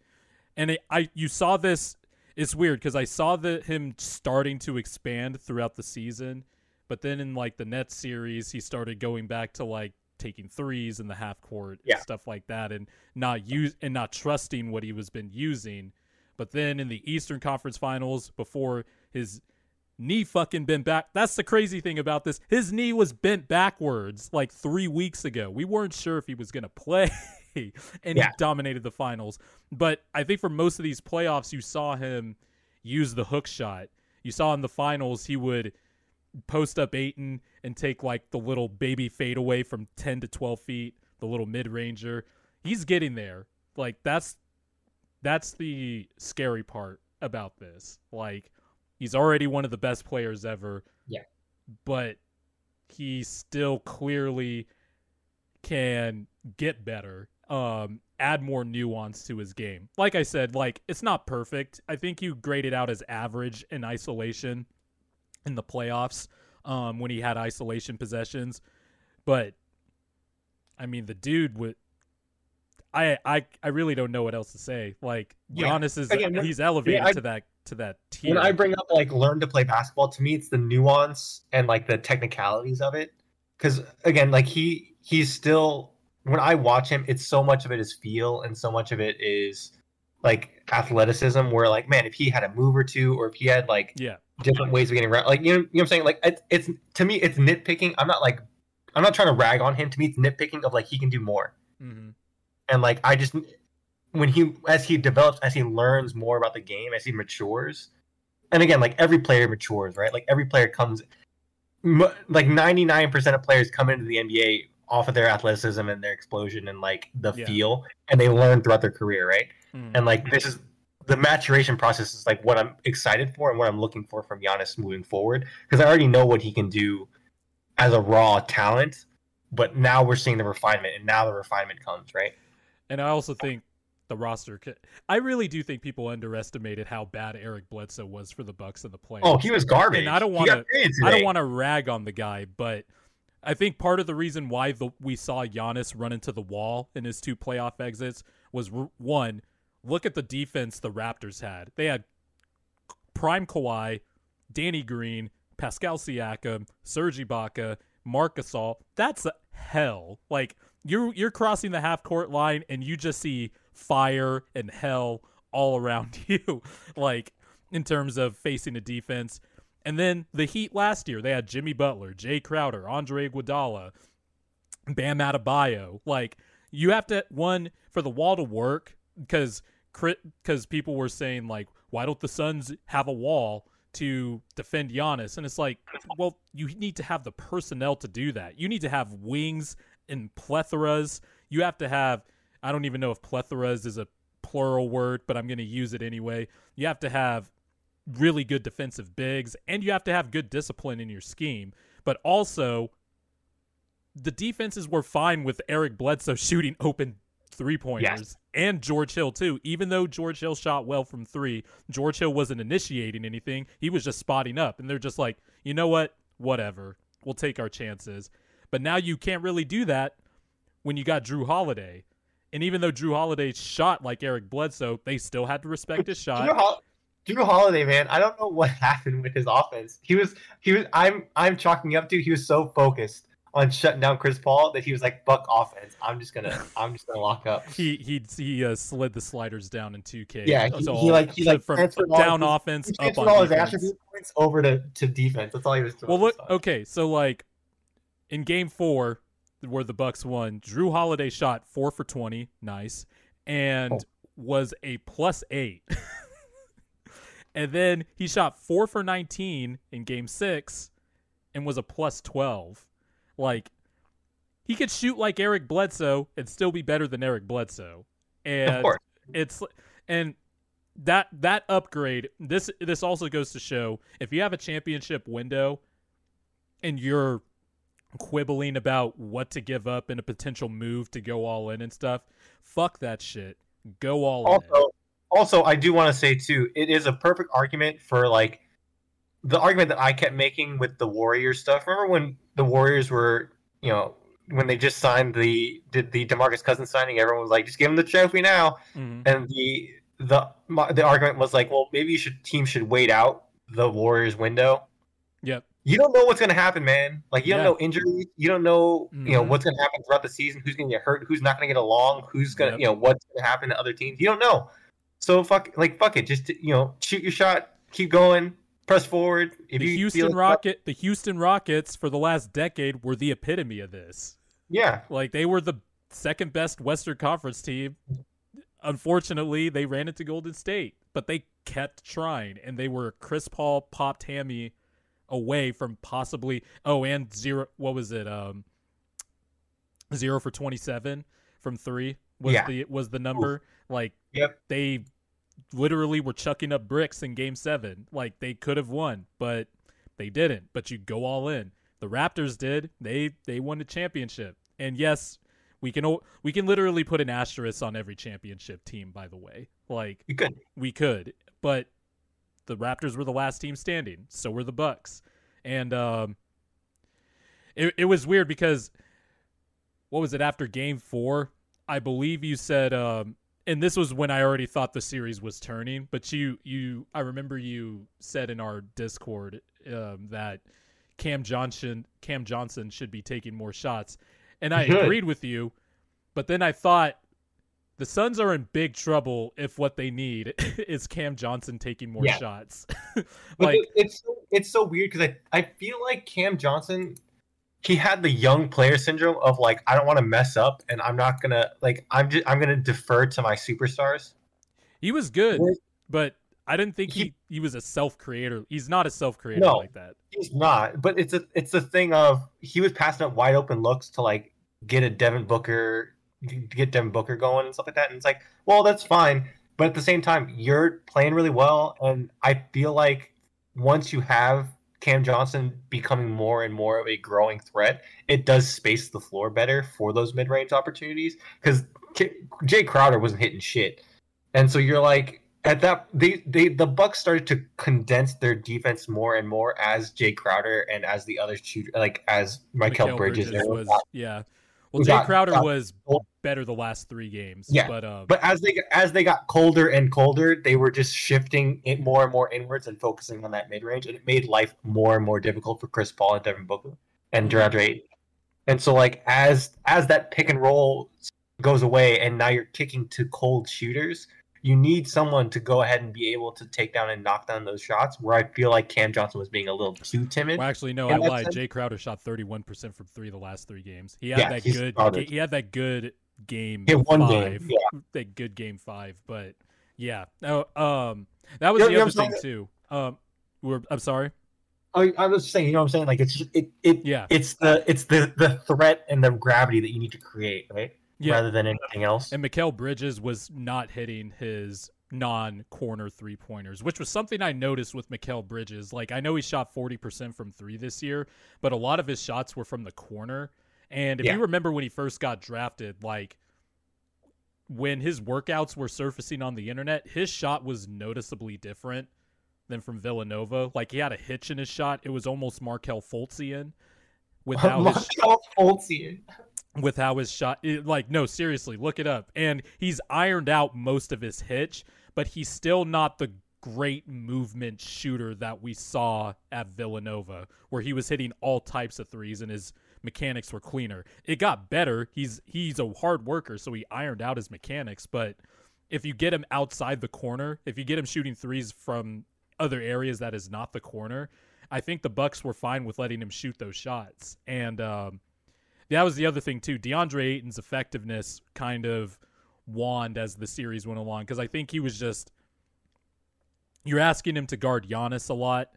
and it, I you saw this. It's weird because I saw the him starting to expand throughout the season, but then in like the Nets series, he started going back to like. Taking threes in the half court and yeah. stuff like that, and not use and not trusting what he was been using. But then in the Eastern Conference Finals, before his knee fucking bent back, that's the crazy thing about this. His knee was bent backwards like three weeks ago. We weren't sure if he was going to play and yeah. he dominated the finals. But I think for most of these playoffs, you saw him use the hook shot. You saw in the finals, he would post up Ayton and take like the little baby fade away from ten to twelve feet, the little mid ranger. He's getting there. Like that's, that's the scary part about this. Like he's already one of the best players ever. Yeah. But he still clearly can get better. Um, add more nuance to his game. Like I said, like it's not perfect. I think you grade it out as average in isolation in the playoffs, um, when he had isolation possessions. But I mean, the dude would, I, I, I really don't know what else to say. Like Giannis yeah. is, Again, he's elevated yeah, I, to that, to that tier. When I bring up like learn to play basketball, to me, it's the nuance and like the technicalities of it. Cause again, like he, he's still when I watch him, it's so much of it is feel and so much of it is like athleticism, where like, man, if he had a move or two, or if he had like yeah. different ways of getting around, like, you know, you know what I'm saying? Like it's, it's, to me, it's nitpicking. I'm not like, I'm not trying to rag on him. To me, it's nitpicking of like, he can do more. Mm-hmm. And like, I just, when he, as he develops, as he learns more about the game, as he matures, and again, like every player matures, right? Like every player comes, like ninety-nine percent of players come into the N B A off of their athleticism and their explosion and like the yeah. feel, and they learn throughout their career, right? Mm. And like this is the maturation process is like what I'm excited for and what I'm looking for from Giannis moving forward, because I already know what he can do as a raw talent, but now we're seeing the refinement, and now the refinement comes, right? And I also think the roster, I really do think people underestimated how bad Eric Bledsoe was for the Bucks in the playoffs. Oh, he was garbage. And I don't want to I don't want to rag on the guy, but I think part of the reason why the, we saw Giannis run into the wall in his two playoff exits was, one, look at the defense the Raptors had. They had prime Kawhi, Danny Green, Pascal Siakam, Serge Ibaka, Marc Gasol. That's a hell. Like, you're, you're crossing the half-court line, and you just see fire and hell all around you, like, in terms of facing a defense. And then the Heat last year, they had Jimmy Butler, Jay Crowder, Andre Iguodala, Bam Adebayo. Like, you have to, one, for the wall to work, because because people were saying, like, why don't the Suns have a wall to defend Giannis? And it's like, well, you need to have the personnel to do that. You need to have wings and plethoras. You have to have, I don't even know if plethoras is a plural word, but I'm going to use it anyway. You have to have really good defensive bigs, and you have to have good discipline in your scheme. But also, the defenses were fine with Eric Bledsoe shooting open three-pointers, yes. and George Hill too. Even though George Hill shot well from three, George Hill wasn't initiating anything. He was just spotting up, and they're just like, you know what? Whatever. We'll take our chances. But now you can't really do that when you got Jrue Holiday. And even though Jrue Holiday shot like Eric Bledsoe, they still had to respect his shot. Jrue Holiday, man, I don't know what happened with his offense. He was, he was. I'm, I'm chalking up to. He was so focused on shutting down Khris Paul that he was like, "Fuck offense. I'm just gonna, I'm just gonna lock up." he, he, he uh, slid the sliders down in two K. Yeah, he, so he like, he like from down his, offense he up on all defense. His attribute points over to, to defense. That's all he was doing. Well, look, okay, so like in Game Four, where the Bucks won, Jrue Holiday shot four for twenty, nice, and oh. was a plus eight. And then he shot four for nineteen in game six and was a plus twelve. Like, he could shoot like Eric Bledsoe and still be better than Eric Bledsoe. And it's, and that, that upgrade, this, this also goes to show, if you have a championship window and you're quibbling about what to give up in a potential move to go all in and stuff, fuck that shit. Go all also- in. Also, I do want to say, too, it is a perfect argument for, like, the argument that I kept making with the Warriors stuff. Remember when the Warriors were, you know, when they just signed the did the DeMarcus Cousins signing, everyone was like, just give him the trophy now. Mm-hmm. And the the the argument was like, well, maybe you should team should wait out the Warriors window. Yep. You don't know what's going to happen, man. Like, you don't yeah. know injuries. You don't know, mm-hmm. you know, what's going to happen throughout the season, who's going to get hurt, who's not going to get along, who's going to, yep. you know, what's going to happen to other teams. You don't know. So fuck, like fuck it, just you know, shoot your shot, keep going, press forward. If the you Houston like, Rocket, the Houston Rockets for the last decade were the epitome of this. Yeah, like they were the second best Western Conference team. Unfortunately, they ran into Golden State, but they kept trying, and they were Khris Paul, Pop Tammy away from possibly oh and zero. What was it? Um, zero for twenty-seven from three was yeah. the was the number. Ooh. Like yep. they. Literally were chucking up bricks in game seven. Like they could have won, but they didn't. But you go all in. The Raptors did. They they won the championship. And yes, we can we can literally put an asterisk on every championship team, by the way. Like you could. we could. But the Raptors were the last team standing. So were the Bucks. And um it it was weird because what was it after game four? I believe you said um and this was when I already thought the series was turning, but you, you, I remember you said in our Discord um, that Cam Johnson, Cam Johnson should be taking more shots, and I agreed with you. But then I thought the Suns are in big trouble if what they need is Cam Johnson taking more yeah. shots. Like it's it's so weird because I, I feel like Cam Johnson, he had the young player syndrome of like, I don't want to mess up and I'm not gonna like I'm just I'm gonna defer to my superstars. He was good, but I didn't think he, he, he was a self-creator. He's not a self-creator no, like that. He's not. But it's a it's a thing of he was passing up wide open looks to like get a Devin Booker get Devin Booker going and stuff like that. And it's like, well, that's fine. But at the same time, you're playing really well. And I feel like once you have Cam Johnson becoming more and more of a growing threat, it does space the floor better for those mid-range opportunities. Because Jay Crowder wasn't hitting shit. And so you're like, at that, they, they the Bucks started to condense their defense more and more as Jay Crowder and as the other shooter, like as Mikal, Mikal Bridges. Bridges was, got, yeah, well, Jay got, Crowder got, was better the last three games. Yeah, but um, but as they as they got colder and colder, they were just shifting it more and more inwards and focusing on that mid range, and it made life more and more difficult for Khris Paul and Devin Booker and DeAndre Ayton. And so, like as as that pick and roll goes away, and now you're kicking to cold shooters. You need someone to go ahead and be able to take down and knock down those shots where I feel like Cam Johnson was being a little too timid. Well, actually, no, I lied. Sense. Jay Crowder shot thirty-one percent from three the last three games. He had yeah, that good started. He had that good game yeah, one five. Game. Yeah. That good game five. But, yeah. No, um, that was you know, the other thing, that, too. Um, we're, I'm sorry? I, I was saying, you know what I'm saying? Like, it's just, it, it, yeah. it's, the, it's the, the threat and the gravity that you need to create, right? Yeah. Rather than anything else. And Mikal Bridges was not hitting his non-corner three-pointers, which was something I noticed with Mikal Bridges. Like, I know he shot forty percent from three this year, but a lot of his shots were from the corner. And if yeah. you remember when he first got drafted, like, when his workouts were surfacing on the internet, his shot was noticeably different than from Villanova. Like, he had a hitch in his shot. It was almost Markelle Fultzian. Without his Markelle Fultzian. With how his shot, it, like, no, seriously, look it up. And he's ironed out most of his hitch, but he's still not the great movement shooter that we saw at Villanova, where he was hitting all types of threes and his mechanics were cleaner. It got better. He's he's a hard worker, so he ironed out his mechanics. But if you get him outside the corner, if you get him shooting threes from other areas that is not the corner, I think the Bucks were fine with letting him shoot those shots. And, um, that was the other thing, too. DeAndre Ayton's effectiveness kind of waned as the series went along because I think he was just – you're asking him to guard Giannis a lot,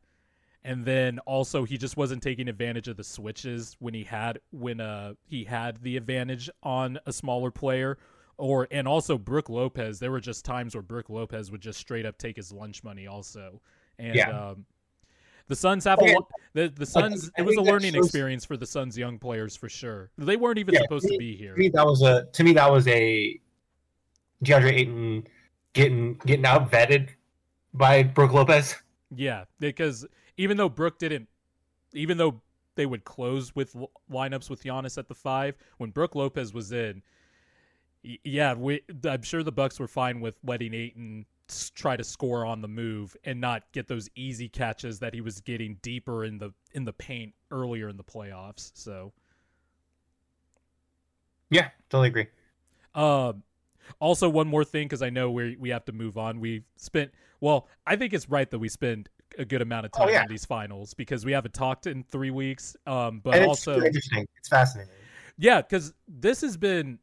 and then also he just wasn't taking advantage of the switches when he had when uh, he had the advantage on a smaller player. or And also Brooke Lopez. There were just times where Brooke Lopez would just straight up take his lunch money also. And yeah. um The Suns have a lot. The, the Suns. It was a learning shows, experience for the Suns' young players for sure. They weren't even yeah, supposed to, me, to be here. To me, that was a. To me, that was a. DeAndre Ayton getting getting out vetted by Brooke Lopez. Yeah, because even though Brooke didn't, even though they would close with lineups with Giannis at the five, when Brooke Lopez was in, yeah, we, I'm sure the Bucks were fine with letting Ayton try to score on the move and not get those easy catches that he was getting deeper in the in the paint earlier in the playoffs. So, yeah, totally agree. Um, also, one more thing because I know we we have to move on. We spent well, I think it's right that we spend a good amount of time oh, yeah. on these finals because we haven't talked in three weeks. Um, but and it's also interesting, it's fascinating. Yeah, because this has been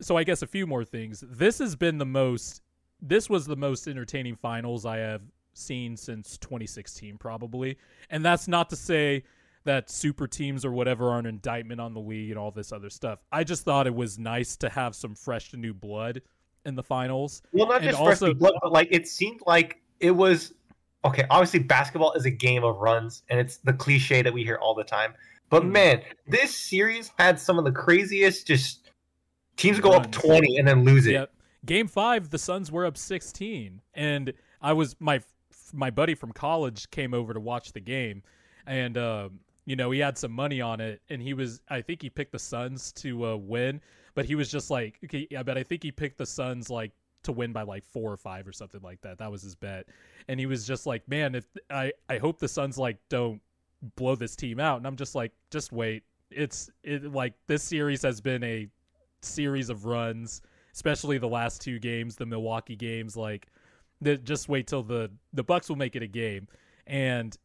so. I guess a few more things. This has been the most. This was the most entertaining finals I have seen since twenty sixteen, probably. And that's not to say that super teams or whatever are an indictment on the league and all this other stuff. I just thought it was nice to have some fresh new blood in the finals. Well, not and just also, fresh new blood, but like it seemed like it was okay. Obviously, basketball is a game of runs, and it's the cliche that we hear all the time. But man, this series had some of the craziest. Just teams go runs. Up twenty and then lose it. Yep. Game five, the Suns were up sixteen, and I was my my buddy from college came over to watch the game, and um, you know he had some money on it, and he was I think he picked the Suns to uh, win, but he was just like okay, yeah, but I think he picked the Suns like to win by like four or five or something like that. That was his bet, and he was just like, man, if I I hope the Suns like don't blow this team out, and I'm just like, just wait, it's it like this series has been a series of runs, especially the last two games, the Milwaukee games. Like, the, just wait till the the Bucks will make it a game. And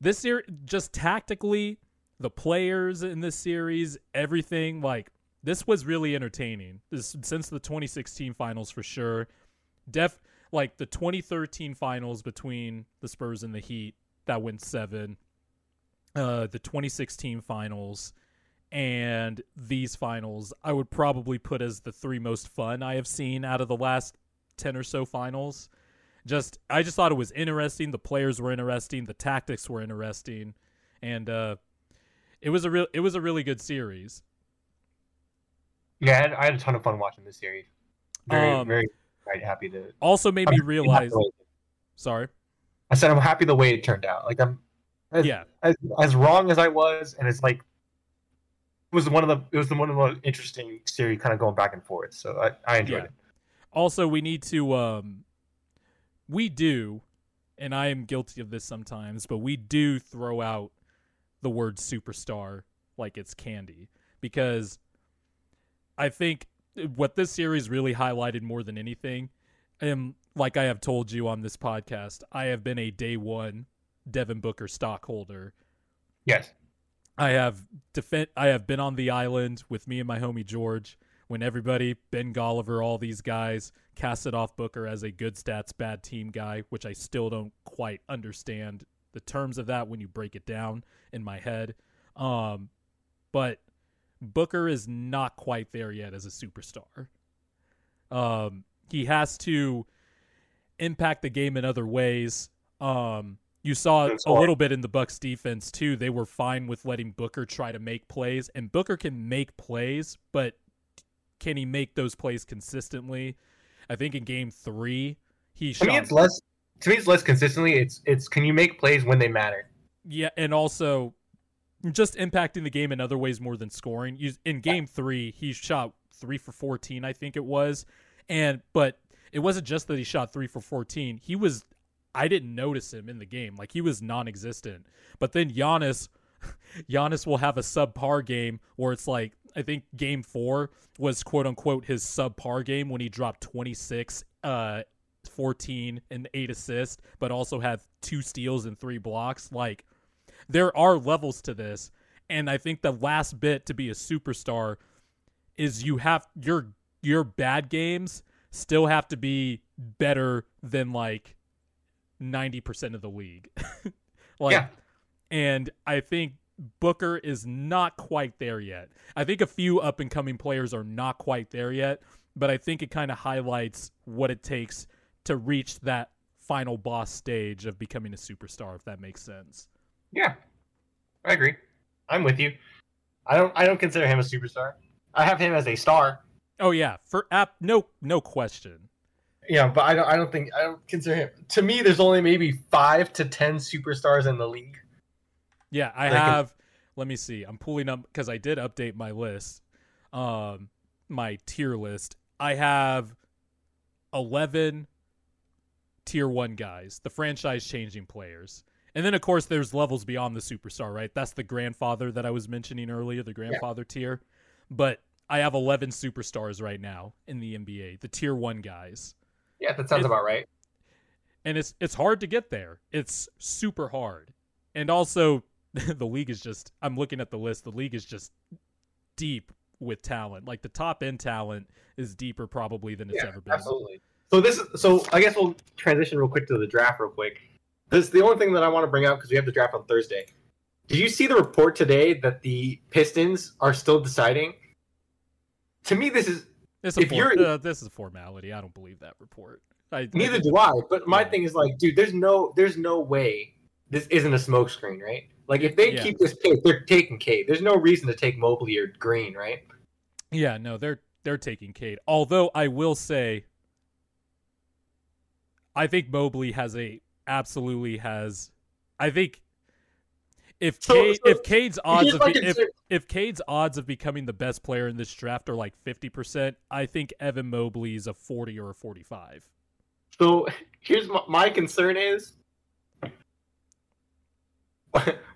this year, just tactically, the players in this series, everything, like, this was really entertaining. This, since the twenty sixteen finals, for sure. Def, like, the twenty thirteen finals between the Spurs and the Heat, that went seven. Uh, the twenty sixteen finals and these finals, I would probably put as the three most fun I have seen out of the last ten or so finals. Just, I just thought it was interesting. The players were interesting. The tactics were interesting. And uh, it was a real, it was a really good series. Yeah, I had, I had a ton of fun watching this series. Very, um, very happy to. Also made I'm me realize. Sorry. I said I'm happy the way it turned out. Like, I'm as, yeah. as, as wrong as I was, and it's like it was one of the it was the one of the interesting series, kind of going back and forth. So I, I enjoyed yeah. it. Also, we need to um, we do, and I am guilty of this sometimes, but we do throw out the word superstar like it's candy, because I think what this series really highlighted more than anything, and like I have told you on this podcast, I have been a day one Devin Booker stockholder. Yes. I have defend I have been on the island with me and my homie George when everybody, Ben Golliver, all these guys, casted off Booker as a good stats, bad team guy, which I still don't quite understand the terms of that when you break it down in my head. Um, but Booker is not quite there yet as a superstar. Um, he has to impact the game in other ways. Um, you saw a little bit in the Bucks defense too. They were fine with letting Booker try to make plays, and Booker can make plays, but can he make those plays consistently? I think in game three, he shot. I mean, it's less, to me, it's less consistently. It's, it's, can you make plays when they matter? Yeah. And also just impacting the game in other ways more than scoring. In game three, he shot three for fourteen, I think it was. And, but it wasn't just that he shot three for fourteen. He was, I didn't notice him in the game. Like, he was non-existent. But then Giannis, Giannis will have a subpar game where it's like, I think game four was quote unquote his subpar game when he dropped twenty-six, uh, fourteen and eight assists, but also had two steals and three blocks. Like, there are levels to this. And I think the last bit to be a superstar is you have your, your bad games still have to be better than like ninety percent of the league. Like, yeah. And I think Booker is not quite there yet. I think a few up and coming players are not quite there yet, but I think it kind of highlights what it takes to reach that final boss stage of becoming a superstar, if that makes sense. Yeah, I agree. I'm with you. I don't, I don't consider him a superstar. I have him as a star. Oh yeah. For app. No, no question. Yeah. But I don't, I don't think I don't consider him. To me, there's only maybe five to ten superstars in the league. Yeah. I like have, a- let me see. I'm pulling up because I did update my list. Um, my tier list. I have eleven tier one guys, the franchise changing players. And then, of course, there's levels beyond the superstar, right? That's the grandfather that I was mentioning earlier, the grandfather yeah. tier. But I have eleven superstars right now in the N B A, the tier one guys. Yeah, that sounds it, about right. And it's it's hard to get there. It's super hard. And also, the league is just, I'm looking at the list, the league is just deep with talent. Like, the top-end talent is deeper probably than it's yeah, ever been. Absolutely. So this is, so I guess we'll transition real quick to the draft real quick. This is the only thing that I want to bring up because we have the draft on Thursday. Did you see the report today that the Pistons are still deciding? To me, this is this is, if a, you're, uh, this is a formality. I don't believe that report. I, neither I, do I. But my yeah. thing is like, dude, there's no there's no way this isn't a smokescreen, right? Like, if they yeah. keep this pick, they're taking Cade. There's no reason to take Mobley or Green, right? Yeah, no, they're they're taking Cade. Although I will say, I think Mobley has a. Absolutely has. I think if Cade, so, so, if Cade's odds of, if, if Cade's odds of becoming the best player in this draft are like fifty percent, I think Evan Mobley is a forty or a forty-five. So here's my, my concern is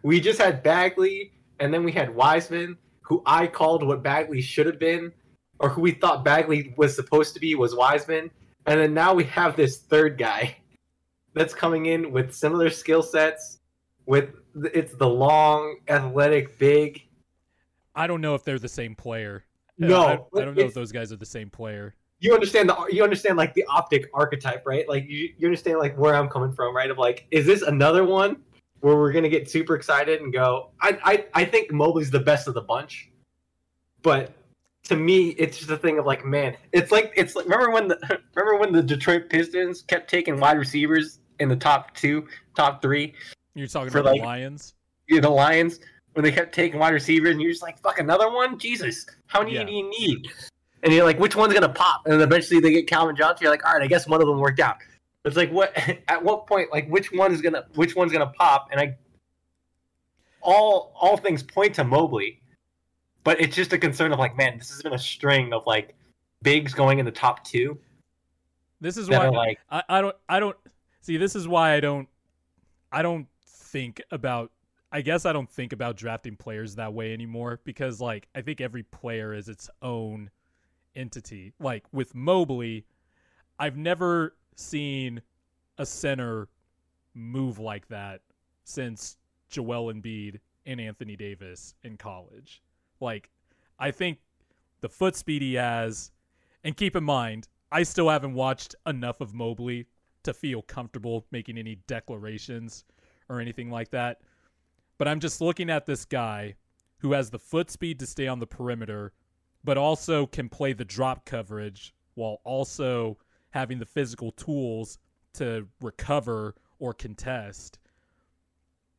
we just had Bagley and then we had Wiseman who I called what Bagley should have been, or who we thought Bagley was supposed to be, was Wiseman. And then now we have this third guy that's coming in with similar skill sets. With it's the long, athletic, big. I don't know if they're the same player. No, I, I don't know if those guys are the same player. You understand the you understand like the optic archetype, right? Like you, you understand like where I'm coming from, right? Of like, is this another one where we're gonna get super excited and go? I I I think Mobley's the best of the bunch, but to me, it's just a thing of like, man, it's like it's like remember when the remember when the Detroit Pistons kept taking wide receivers in the top two, top three. You're talking about like, the Lions? Yeah, the Lions, when they kept taking wide receivers, and you're just like, fuck, another one? Jesus, how many yeah. do you need? And you're like, which one's going to pop? And then eventually they get Calvin Johnson. You're like, all right, I guess one of them worked out. It's like, what? At what point, like, which one is gonna, which one's gonna pop? And I, all, all things point to Mobley, but it's just a concern of like, man, this has been a string of like bigs going in the top two. This is why like, I, I don't, I don't see. This is why I don't, I don't think about. I guess I don't think about drafting players that way anymore, because like I think every player is its own entity. Like with Mobley, I've never seen a center move like that since Joel Embiid and Anthony Davis in college. Like, I think the foot speed he has, and keep in mind, I still haven't watched enough of Mobley to feel comfortable making any declarations or anything like that. But I'm just looking at this guy who has the foot speed to stay on the perimeter, but also can play the drop coverage while also having the physical tools to recover or contest.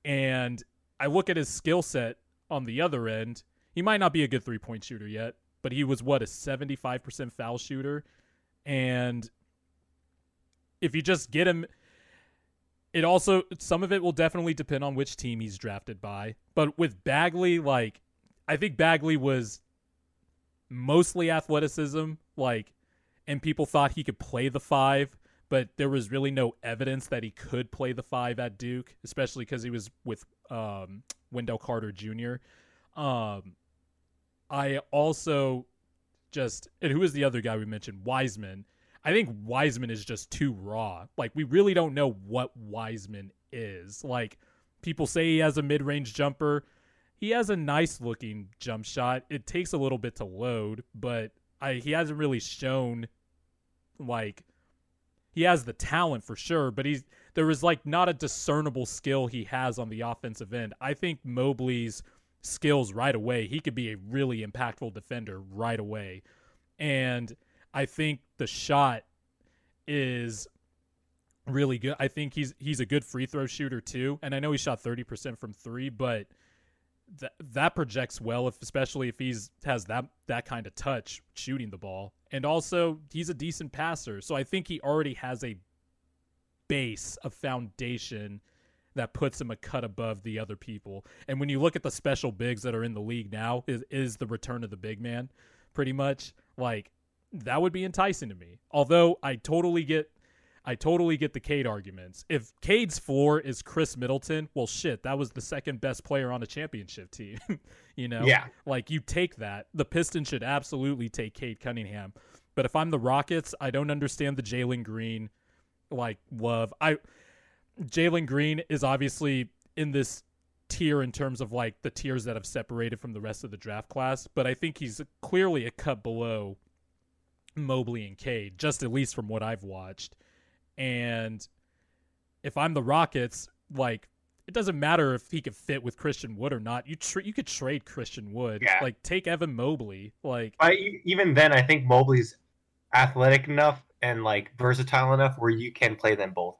And I look at his skill set on the other end. He might not be a good three-point shooter yet, but he was, what, a seventy-five percent foul shooter? And if you just get him, it also, some of it will definitely depend on which team he's drafted by. But with Bagley, like, I think Bagley was mostly athleticism, like, and people thought he could play the five, but there was really no evidence that he could play the five at Duke, especially because he was with um, Wendell Carter Junior Um, I also just – and who was the other guy we mentioned? Wiseman. I think Wiseman is just too raw. Like, we really don't know what Wiseman is. Like, people say he has a mid-range jumper. He has a nice-looking jump shot. It takes a little bit to load, but I, he hasn't really shown – like he has the talent for sure, but he's there is like not a discernible skill he has on the offensive end. I think Mobley's skills right away, he could be a really impactful defender right away. And I think the shot is really good. I think he's he's a good free throw shooter too. And I know he shot thirty percent from three, but that that projects well, if especially if he's has that that kind of touch shooting the ball. And also, he's a decent passer. So I think he already has a base, a foundation that puts him a cut above the other people. And when you look at the special bigs that are in the league now, is is the return of the big man, pretty much. Like, that would be enticing to me. Although I totally get I totally get the Cade arguments. If Cade's floor is Khris Middleton, well, shit, that was the second best player on a championship team. You know? Yeah. Like, you take that. The Pistons should absolutely take Cade Cunningham. But if I'm the Rockets, I don't understand the Jalen Green, like, love. I Jalen Green is obviously in this tier in terms of, like, the tiers that have separated from the rest of the draft class. But I think he's clearly a cut below Mobley and Cade, just at least from what I've watched. And if I'm the Rockets, like, it doesn't matter if he could fit with Christian Wood or not. You tra- you could trade Christian Wood. Yeah. Like, take Evan Mobley. Like, I, even then, I think Mobley's athletic enough and like versatile enough where you can play them both.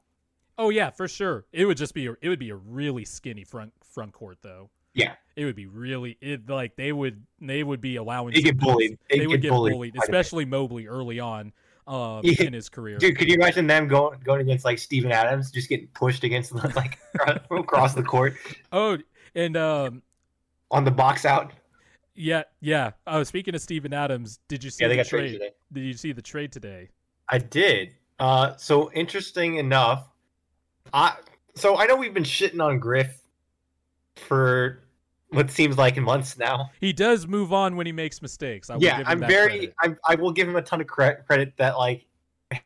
Oh yeah, for sure. It would just be a, it would be a really skinny front front court though. Yeah, it would be really it like they would they would be allowing they get bullied. They, they would get bullied, bullied especially Mobley early on. Um, yeah. In his career, dude, could you imagine them going going against like Steven Adams, just getting pushed against them, like across the court? Oh, and um, on the box out. Yeah, yeah. Oh, speaking of Steven Adams, did you see yeah, they the got trade? Today. Did you see the trade today? I did. Uh, so interesting enough, I so I know we've been shitting on Griff for what seems like months now. He does move on when he makes mistakes. I yeah, will give him I'm that very. I'm, I will give him a ton of credit, credit that like, at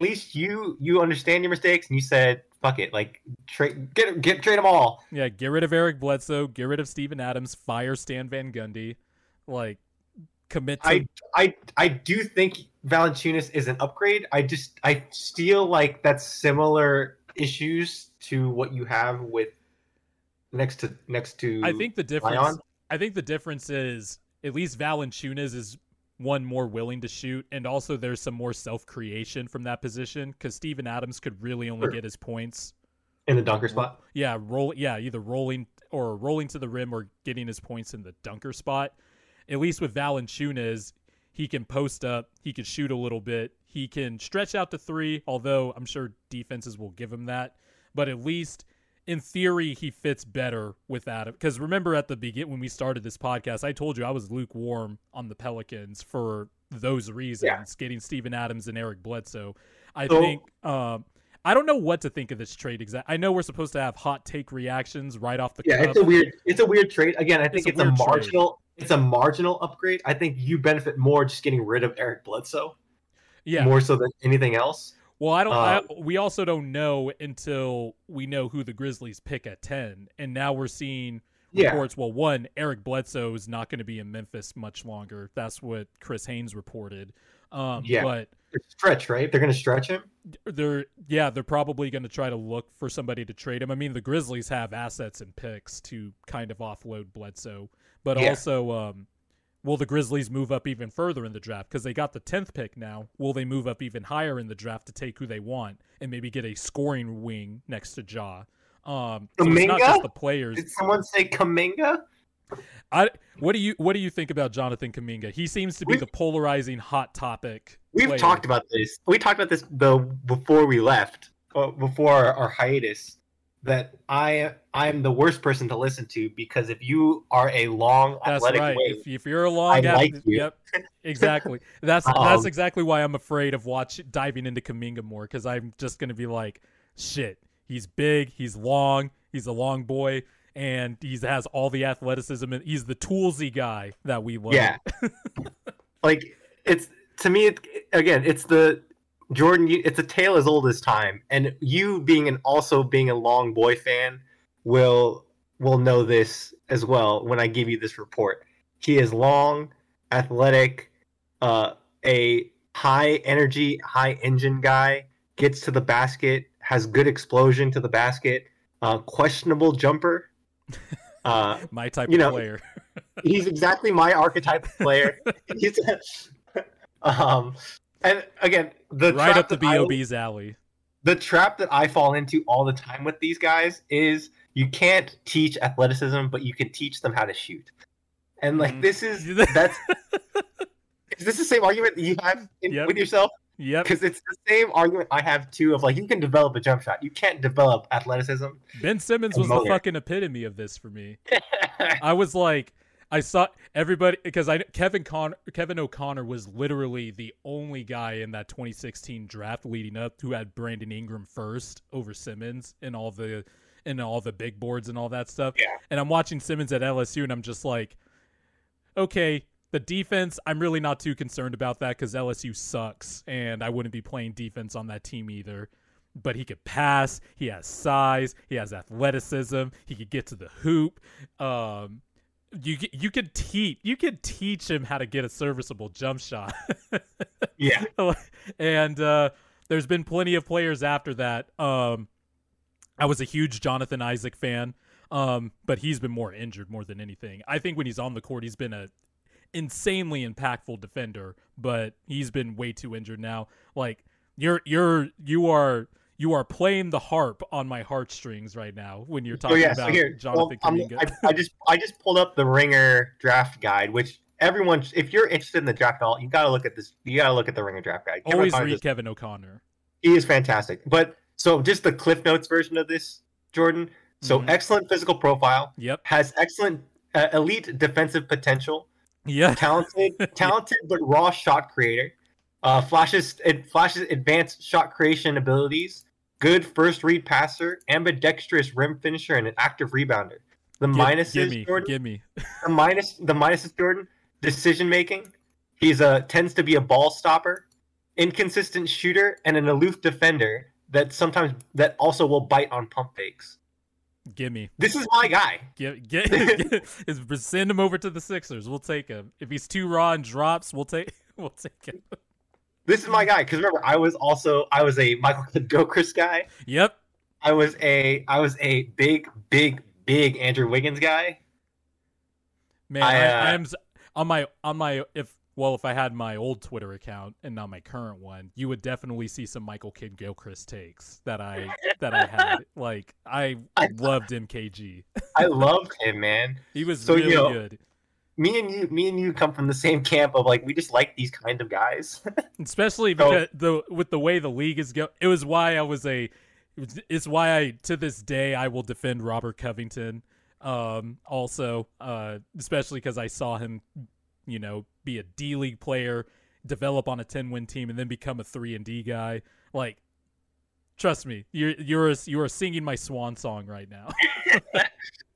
least you you understand your mistakes and you said fuck it, like trade get get trade them all. Yeah, get rid of Eric Bledsoe, get rid of Steven Adams, fire Stan Van Gundy, like commit. To... I I I do think Valančiūnas is an upgrade. I just I feel like that's similar issues to what you have with. Next to next to, I think the difference. Zion. I think the difference is at least Valančiūnas is one more willing to shoot, and also there's some more self creation from that position because Steven Adams could really only sure. get his points in the dunker spot. Yeah, roll. Yeah, either rolling or rolling to the rim or getting his points in the dunker spot. At least with Valančiūnas, he can post up, he can shoot a little bit, he can stretch out to three. Although I'm sure defenses will give him that, but at least. In theory, he fits better with Adam. Because remember at the beginning when we started this podcast, I told you I was lukewarm on the Pelicans for those reasons, yeah. getting Steven Adams and Eric Bledsoe. I so, think um, I don't know what to think of this trade exactly. I know we're supposed to have hot take reactions right off the. Yeah, cuff. it's a weird, it's a weird trade. Again, I think it's, it's a, a marginal, trade. it's a marginal upgrade. I think you benefit more just getting rid of Eric Bledsoe, yeah, more so than anything else. Well, I don't. Um, I, we also don't know until we know who the Grizzlies pick at ten, and now we're seeing reports. Yeah. Well, one, Eric Bledsoe is not going to be in Memphis much longer. That's what Chris Haynes reported. Um, yeah, but stretch, right? They're going to stretch him. They're yeah, they're probably going to try to look for somebody to trade him. I mean, the Grizzlies have assets and picks to kind of offload Bledsoe, but yeah. also. Um, Will the Grizzlies move up even further in the draft? Because they got the tenth pick now. Will they move up even higher in the draft to take who they want and maybe get a scoring wing next to Ja? Um, so it's not just the players. Did someone say Kuminga? I, what do you what do you think about Jonathan Kuminga? He seems to be we've, the polarizing hot topic. We've player. talked about this. We talked about this though before we left, uh, before our, our hiatus. That I I'm the worst person to listen to because if you are a long that's athletic right. wing, if, if you're a long, I athlete, like you. Yep, exactly. That's um, that's exactly why I'm afraid of watch diving into Kuminga more because I'm just gonna be like, shit, he's big, he's long, he's a long boy, and he has all the athleticism, and he's the toolsy guy that we love. Yeah, like it's to me it, again, it's the. Jordan, it's a tale as old as time, and you being an also being a long boy fan will will know this as well. When I give you this report, he is long, athletic, uh, a high energy, high engine guy. Gets to the basket, has good explosion to the basket. Uh, questionable jumper. Uh, my type of know, player. He's exactly my archetype of player. He's um. And again, the right up the B O B's alley. The trap that I fall into all the time with these guys is you can't teach athleticism, but you can teach them how to shoot. And like mm. this is that's is this the same argument that you have in, yep. with yourself? Yep. Because it's the same argument I have too of like you can develop a jump shot, you can't develop athleticism. Ben Simmons was motor. the fucking epitome of this for me. I was like. I saw everybody because I Kevin Con, Kevin O'Connor was literally the only guy in that twenty sixteen draft leading up who had Brandon Ingram first over Simmons and all the and all the big boards and all that stuff. Yeah. And I'm watching Simmons at L S U and I'm just like, okay, the defense. I'm really not too concerned about that because L S U sucks and I wouldn't be playing defense on that team either. But he could pass. He has size. He has athleticism. He could get to the hoop. Um. You you could teach you could teach him how to get a serviceable jump shot. yeah, and uh, there's been plenty of players after that. Um, I was a huge Jonathan Isaac fan, um, but he's been more injured more than anything. I think when he's on the court, he's been a insanely impactful defender, but he's been way too injured now. Like you're you're you are. You are playing the harp on my heartstrings right now when you're talking oh, yeah, about so here, Jonathan well, Kuminga. I, I just I just pulled up the Ringer draft guide, which everyone, if you're interested in the draft at all, you gotta look at this. You gotta look at the Ringer draft guide. Kevin Always O'Connor read does, Kevin O'Connor. He is fantastic. But so just the Cliff Notes version of this, Jordan. So mm-hmm. excellent physical profile. Yep. Has excellent uh, elite defensive potential. Yeah. Talented, talented yeah. but raw shot creator. Uh, flashes it flashes advanced shot creation abilities. Good first read passer, ambidextrous rim finisher, and an active rebounder. The give, minuses, give me, Jordan. Give me. the minus. The minuses, Jordan. Decision making. He's a tends to be a ball stopper, inconsistent shooter, and an aloof defender that sometimes that also will bite on pump fakes. Give me. This is my guy. Get, get, get send him over to the Sixers. We'll take him. If he's too raw and drops, we'll take. We'll take him. This is my guy. Because remember, I was also I was a Michael Gilchrist guy. Yep. I was a I was a big big big Andrew Wiggins guy. Man, I, uh, I, I am on my on my if well if I had my old Twitter account and not my current one, you would definitely see some Michael Kidd Gilchrist takes that I that I had. Like I, I loved M K G. I loved him, man. He was so, really you know, good. Me and you, me and you come from the same camp of like we just like these kind of guys. Especially because so, the with the way the league is going, it was why I was a. It's why I, to this day, I will defend Robert Covington. Um, also, uh, especially because I saw him, you know, be a D League player, develop on a ten-win team, and then become a three and D guy. Like, trust me, you're you're you're singing my swan song right now.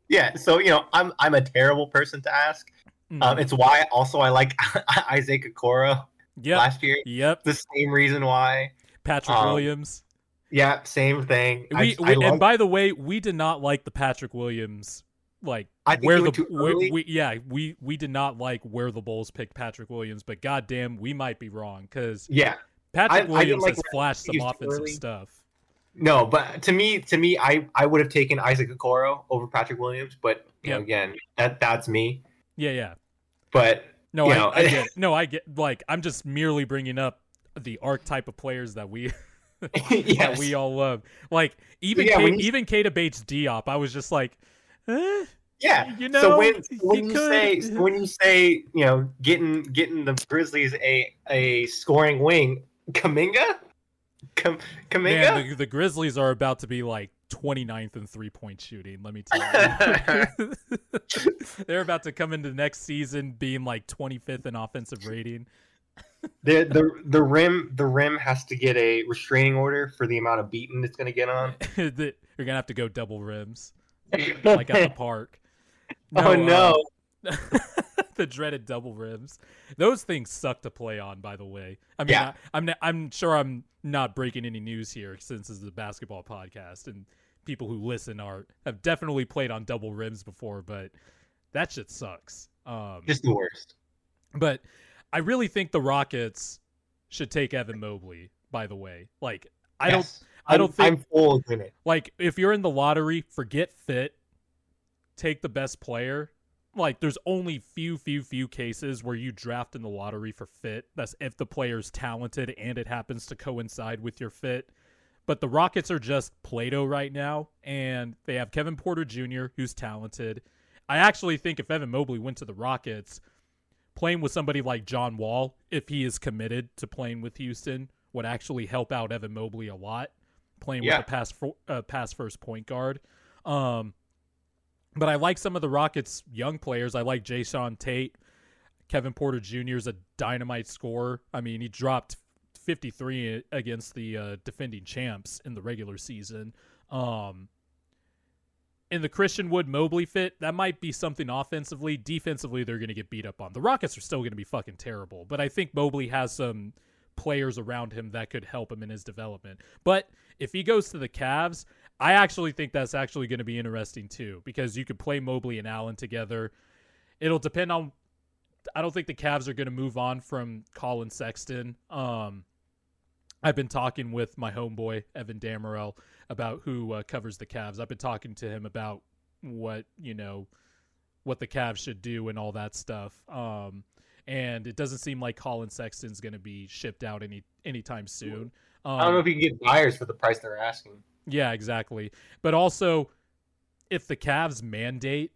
Yeah. So you know, I'm I'm a terrible person to ask. Mm. Um, it's why also I like Isaac Okoro. Yep. Last year. Yep. The same reason why. Patrick um, Williams. Yeah, same thing. We, I, we, I love... And by the way, we did not like the Patrick Williams. Like I think where the too where, early. We, yeah, we we did not like where the Bulls picked Patrick Williams. But goddamn, we might be wrong because yeah, Patrick I, Williams I like has flashed some offensive early. Stuff. No, but to me, to me, I, I would have taken Isaac Okoro over Patrick Williams. But you yeah. know, again, that that's me. Yeah, yeah. But no, I, I get no, I get like I'm just merely bringing up the archetype of players that we. Yes. That we all love. Like even yeah, K- you... even Kade Bates Diop, I was just like, eh, yeah. You know, so when, when you could... say when you say you know getting getting the Grizzlies a a scoring wing, Kuminga, Kuminga. Man, the, the Grizzlies are about to be like twenty-ninth in three point shooting. Let me tell you, they're about to come into next season being like twenty-fifth in offensive rating. The the the rim the rim has to get a restraining order for the amount of beating it's going to get on. You're going to have to go double rims, like at the park. No, oh no, uh, the dreaded double rims. Those things suck to play on. By the way, I mean, yeah. I, I'm I'm sure I'm not breaking any news here since this is a basketball podcast and people who listen are have definitely played on double rims before, but that shit sucks. Um, Just the worst. But. I really think the Rockets should take Evan Mobley, by the way. Like, I yes. don't I don't think I'm old in it. Like, if you're in the lottery, forget fit. Take the best player. Like, there's only few, few, few cases where you draft in the lottery for fit. That's if the player's talented and it happens to coincide with your fit. But the Rockets are just Play-Doh right now, and they have Kevin Porter Junior, who's talented. I actually think if Evan Mobley went to the Rockets, playing with somebody like John Wall, if he is committed to playing with Houston, would actually help out Evan Mobley a lot, playing yeah. with a pass, for, uh, pass first point guard. Um, but I like some of the Rockets' young players. I like Jason Tate. Kevin Porter Junior is a dynamite scorer. I mean, he dropped fifty-three against the uh, defending champs in the regular season. Um In the Christian Wood Mobley fit, that might be something offensively. Defensively, they're going to get beat up on. The Rockets are still going to be fucking terrible, but I think Mobley has some players around him that could help him in his development. But if he goes to the Cavs, I actually think that's actually going to be interesting too, because you could play Mobley and Allen together. It'll depend on. I don't think the Cavs are going to move on from Colin Sexton. Um, I've been talking with my homeboy, Evan Damerel, about who uh, covers the Cavs. I've been talking to him about what, you know, what the Cavs should do and all that stuff. Um, and it doesn't seem like Colin Sexton's going to be shipped out any anytime soon. Um, I don't know if you can get buyers for the price they're asking. Yeah, exactly. But also, if the Cavs' mandate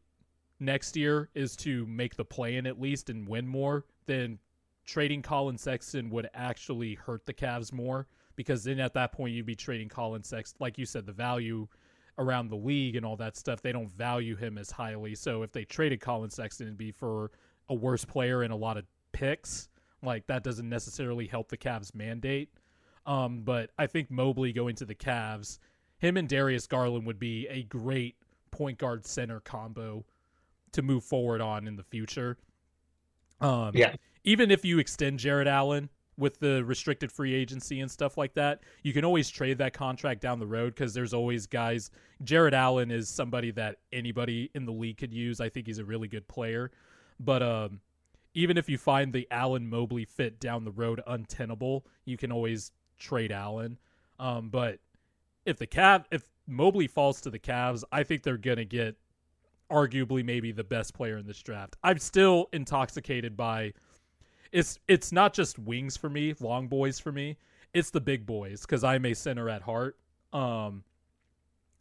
next year is to make the play-in at least and win more, then trading Colin Sexton would actually hurt the Cavs more. Because then at that point, you'd be trading Colin Sexton. Like you said, the value around the league and all that stuff, they don't value him as highly. So if they traded Colin Sexton, it'd be for a worse player and a lot of picks. Like, that doesn't necessarily help the Cavs' mandate. Um, but I think Mobley going to the Cavs, him and Darius Garland would be a great point guard center combo to move forward on in the future. Um, yeah. Even if you extend Jared Allen with the restricted free agency and stuff like that, you can always trade that contract down the road because there's always guys. Jared Allen is somebody that anybody in the league could use. I think he's a really good player. But um, even if you find the Allen Mobley fit down the road untenable, you can always trade Allen. Um, but if the Cav, if Mobley falls to the Cavs, I think they're going to get arguably maybe the best player in this draft. I'm still intoxicated by it's it's not just wings for me, long boys for me. It's the big boys because I'm a center at heart. Um,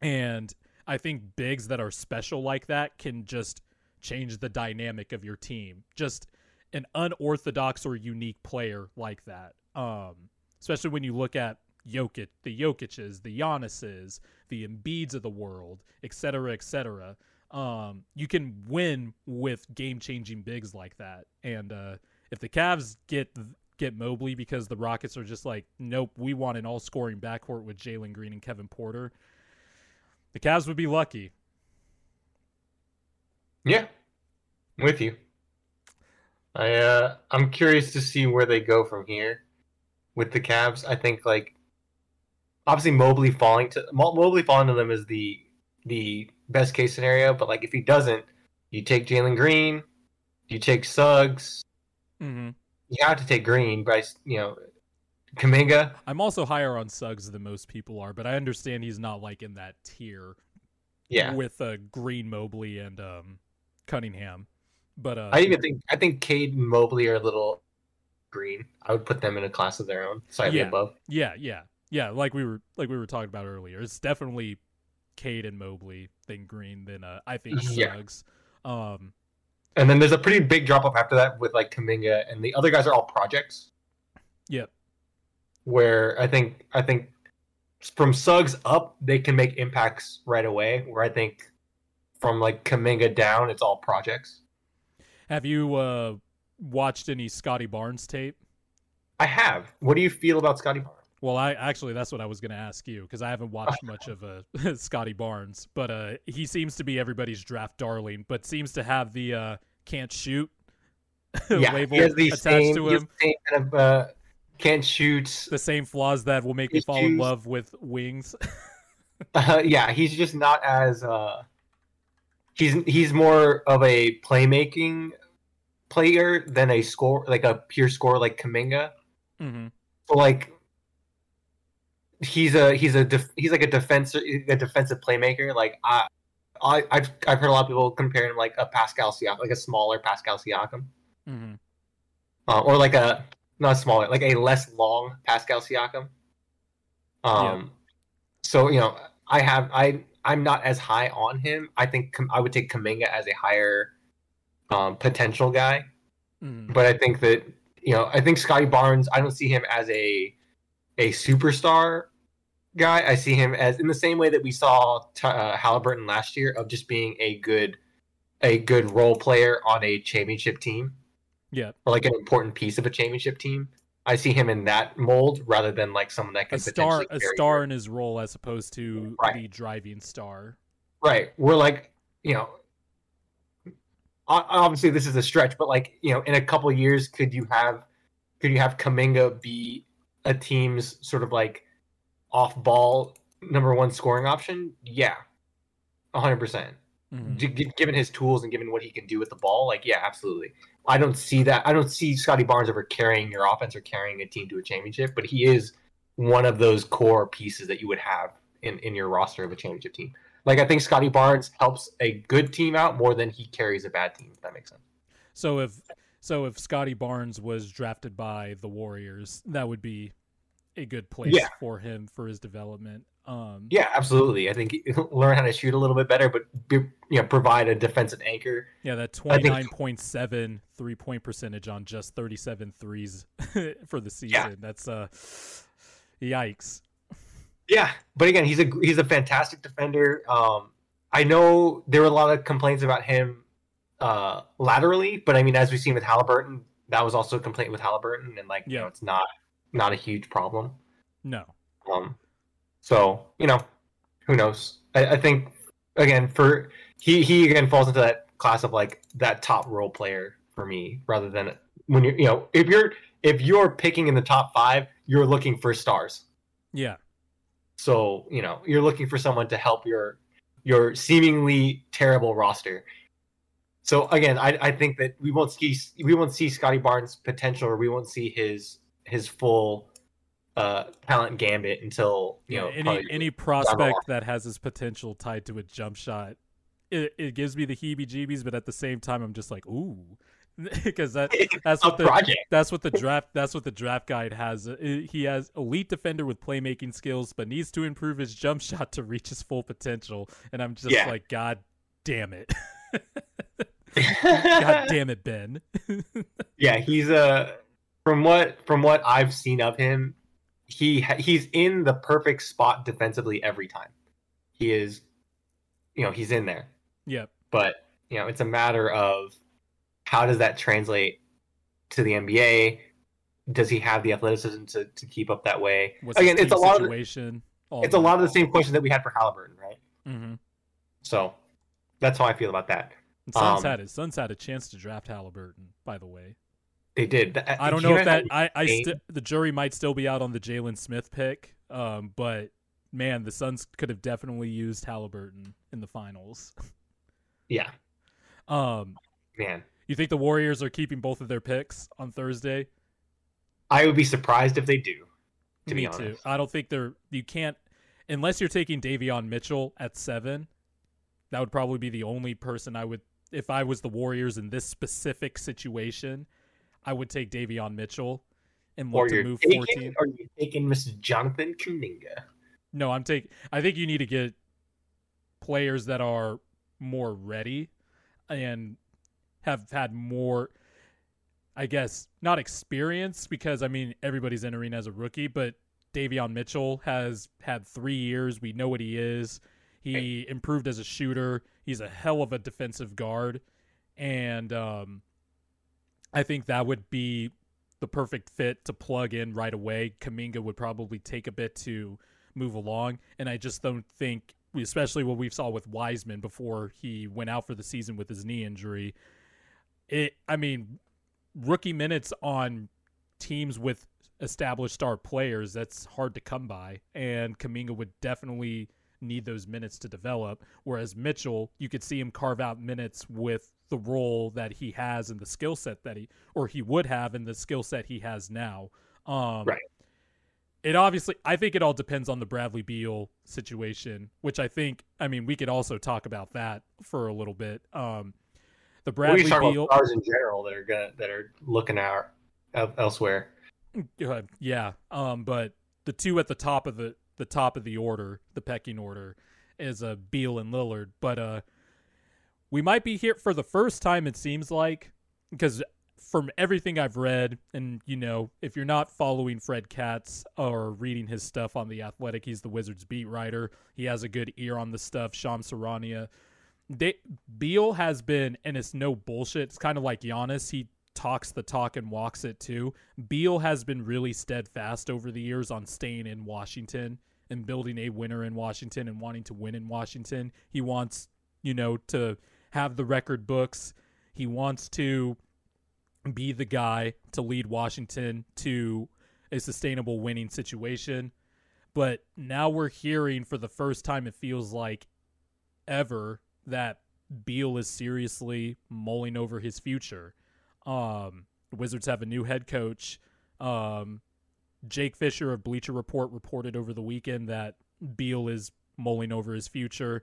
and I think bigs that are special like that can just change the dynamic of your team. Just an unorthodox or unique player like that. Um, especially when you look at Jokic, the Jokic's, the Giannis's, the Embiid's of the world, et cetera, et cetera. Um, you can win with game-changing bigs like that. And uh, if the Cavs get get Mobley because the Rockets are just like, nope, we want an all-scoring backcourt with Jalen Green and Kevin Porter, the Cavs would be lucky. Yeah, I'm with you. I, uh, I'm curious to see where they go from here with the Cavs. I think, like, obviously Mobley falling to Mobley falling to them is the the best case scenario, but like if he doesn't, you take Jalen Green, you take Suggs, mm-hmm. you have to take Green, but you know Kuminga. I'm also higher on Suggs than most people are, but I understand he's not like in that tier. Yeah, with uh, Green, Mobley, and um, Cunningham. But uh, I even think I think Cade and Mobley are a little Green. I would put them in a class of their own, slightly yeah. above. Yeah, yeah. Yeah, like we were like we were talking about earlier. It's definitely Cade and Mobley, then Green, then uh, I think Suggs. Yeah. Um, and then there's a pretty big drop-off after that with like Kuminga, and the other guys are all projects. Yep. Where I think I think from Suggs up, they can make impacts right away, where I think from like Kuminga down, it's all projects. Have you uh, watched any Scotty Barnes tape? I have. What do you feel about Scotty Barnes? Well, I actually, that's what I was going to ask you because I haven't watched much of uh, Scotty Barnes, but uh, he seems to be everybody's draft darling, but seems to have the uh, can't shoot yeah, label he has the attached same, to him. He has the same kind of uh, can't shoot. The same flaws that will make me fall used. in love with wings. uh, yeah, he's just not as uh, he's he's more of a playmaking player than a score like a pure scorer like Kuminga. Mm-hmm. So like. He's a he's a def, he's like a defensive a defensive playmaker. Like I, I I've I've heard a lot of people compare him like a Pascal Siakam, like a smaller Pascal Siakam, mm-hmm. uh, or like a not smaller, like a less long Pascal Siakam. Um, yeah. So you know, I have I I'm not as high on him. I think I would take Kuminga as a higher um, potential guy, mm-hmm. but I think that you know I think Scotty Barnes. I don't see him as a a superstar guy. I see him as in the same way that we saw uh, Halliburton last year of just being a good, a good role player on a championship team. Yeah. Or like an important piece of a championship team. I see him in that mold rather than like someone that can a star, a star him. in his role as opposed to right. the driving star. Right. We're like, you know, obviously this is a stretch, but like, you know, in a couple of years, could you have, could you have Kuminga be a team's sort of like off-ball number one scoring option? Yeah, one hundred percent. Mm-hmm. G- given his tools and given what he can do with the ball, like, yeah, absolutely. I don't see that. I don't see Scotty Barnes ever carrying your offense or carrying a team to a championship, but he is one of those core pieces that you would have in, in your roster of a championship team. Like, I think Scotty Barnes helps a good team out more than he carries a bad team, if that makes sense. So if... So if Scotty Barnes was drafted by the Warriors, that would be a good place yeah. for him for his development. Um, yeah, absolutely. I think he'll learn how to shoot a little bit better, but be, you know, provide a defensive anchor. Yeah, that twenty-nine point seven three-point percentage on just thirty-seven threes for the season. Yeah. That's uh, yikes. Yeah, but again, he's a he's a fantastic defender. Um, I know there were a lot of complaints about him Uh, laterally, but I mean, as we've seen with Halliburton, that was also a complaint with Halliburton, and like, yeah. you know, it's not not a huge problem. No. Um. So you know, who knows? I, I think again, for he he again falls into that class of like that top role player for me, rather than when you you know if you're if you're picking in the top five, you're looking for stars. Yeah. So, you know, you're looking for someone to help your your seemingly terrible roster. So again, I, I think that we won't see we won't see Scotty Barnes' potential, or we won't see his his full uh, talent gambit until you yeah, know any any prospect that has his potential tied to a jump shot. It, it gives me the heebie-jeebies, but at the same time, I'm just like, ooh, because that that's what the project. that's what the draft that's what the draft guide has. He has elite defender with playmaking skills, but needs to improve his jump shot to reach his full potential. And I'm just yeah. like, God damn it. God damn it, Ben. Yeah, he's uh from what from what I've seen of him, he ha- he's in the perfect spot defensively every time. He is, you know, he's in there. Yeah. But, you know, it's a matter of how does that translate to the N B A? Does he have the athleticism to, to keep up that way? What's Again, it's a lot situation? of the, it's a lot of the same question that we had for Halliburton, right? Mm-hmm. So that's how I feel about that. Suns um, had it. Suns had a chance to draft Halliburton, by the way. They did. That, I don't know if that. I, I st- the jury might still be out on the Jalen Smith pick, um, but man, the Suns could have definitely used Halliburton in the finals. Yeah. Um, man, you think the Warriors are keeping both of their picks on Thursday? I would be surprised if they do. To Me be honest, too. I don't think they're. You can't unless you're taking Davion Mitchell at seven. That would probably be the only person I would. If I was the Warriors in this specific situation, I would take Davion Mitchell and look to move taking, fourteen. Are you taking Mister Jonathan Kuminga? No, I'm taking. I think you need to get players that are more ready and have had more, I guess, not experience, because I mean everybody's entering as a rookie, but Davion Mitchell has had three years. We know what he is. He improved as a shooter. He's a hell of a defensive guard. And um, I think that would be the perfect fit to plug in right away. Kuminga would probably take a bit to move along. And I just don't think, especially what we saw with Wiseman before he went out for the season with his knee injury. It, I mean, rookie minutes on teams with established star players, that's hard to come by. And Kuminga would definitely need those minutes to develop, whereas Mitchell, you could see him carve out minutes with the role that he has and the skill set that he or he would have and the skill set he has now. Um right. It obviously, I think it all depends on the Bradley Beal situation, which I think, I mean, we could also talk about that for a little bit. Um the Bradley Beal stars in general that are gonna, that are looking out elsewhere. Uh, yeah, um, but the two at the top of the the top of the order, the pecking order, is a uh, Beal and Lillard. But uh, we might be here for the first time, it seems like, because from everything I've read, and, you know, if you're not following Fred Katz or reading his stuff on The Athletic, he's the Wizards beat writer. He has a good ear on the stuff. Shams Charania. They, Beal has been, and it's no bullshit, it's kind of like Giannis. He talks the talk and walks it too. Beal has been really steadfast over the years on staying in Washington and building a winner in Washington and wanting to win in Washington. He wants, you know, to have the record books. He wants to be the guy to lead Washington to a sustainable winning situation. But now we're hearing for the first time, it feels like ever, that Beal is seriously mulling over his future. Um, the Wizards have a new head coach. Um, Jake Fisher of Bleacher Report reported over the weekend that Beal is mulling over his future.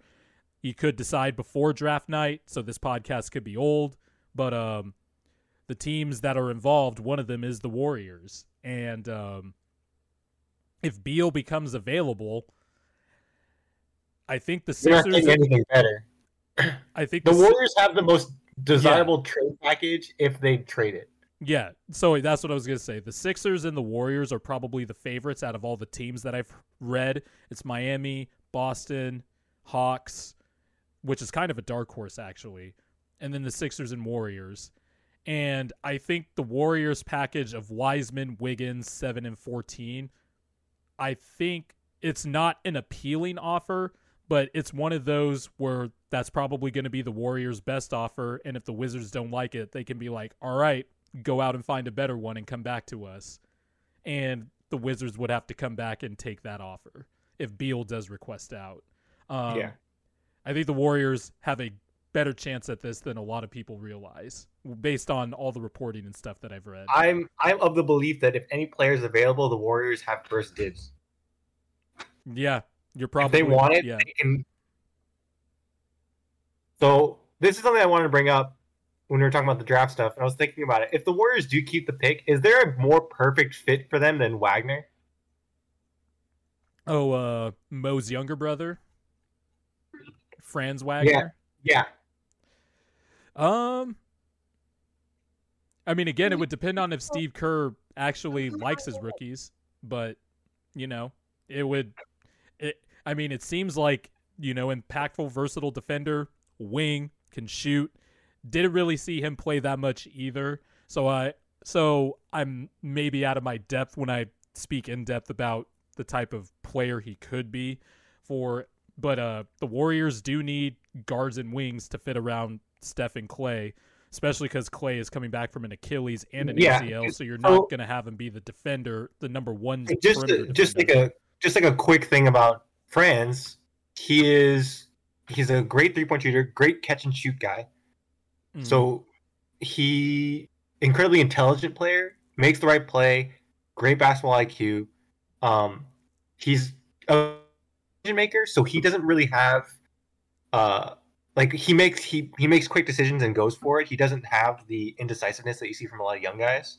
He could decide before draft night, so this podcast could be old. But um, the teams that are involved, one of them is the Warriors. And um, if Beal becomes available, I think the Sixers... They're not getting anything better. I think the, the Warriors have the most desirable yeah. trade package if they trade it. Yeah, so that's what I was going to say. The Sixers and the Warriors are probably the favorites out of all the teams that I've read. It's Miami, Boston, Hawks, which is kind of a dark horse, actually, and then the Sixers and Warriors. And I think the Warriors package of Wiseman, Wiggins, seven and fourteen, I think it's not an appealing offer, but it's one of those where that's probably going to be the Warriors' best offer, and if the Wizards don't like it, they can be like, all right, go out and find a better one and come back to us. And the Wizards would have to come back and take that offer if Beal does request out. Um, yeah. I think the Warriors have a better chance at this than a lot of people realize based on all the reporting and stuff that I've read. I'm I'm of the belief that if any player is available, the Warriors have first dibs. Yeah, you're probably if they want it. Yeah. They can... So this is something I wanted to bring up when we were talking about the draft stuff, and I was thinking about it. If the Warriors do keep the pick, is there a more perfect fit for them than Wagner? Oh, uh, Mo's younger brother, Franz Wagner. Yeah, yeah. Um, I mean, again, it would depend on if Steve Kerr actually likes his rookies, but you know, it would. It, I mean, it seems like, you know, impactful, versatile defender, wing, can shoot. Didn't really see him play that much either, so I so I'm maybe out of my depth when I speak in depth about the type of player he could be for. But uh, the Warriors do need guards and wings to fit around Steph and Clay, especially because Clay is coming back from an Achilles and an yeah, A C L, so you're not so, going to have him be the defender, the number one. Just uh, just like a just like a quick thing about Franz, he is he's a great three point shooter, great catch and shoot guy. So he, incredibly intelligent player, makes the right play, great basketball I Q. Um, he's a decision maker, so he doesn't really have, uh, like he makes he, he makes quick decisions and goes for it. He doesn't have the indecisiveness that you see from a lot of young guys.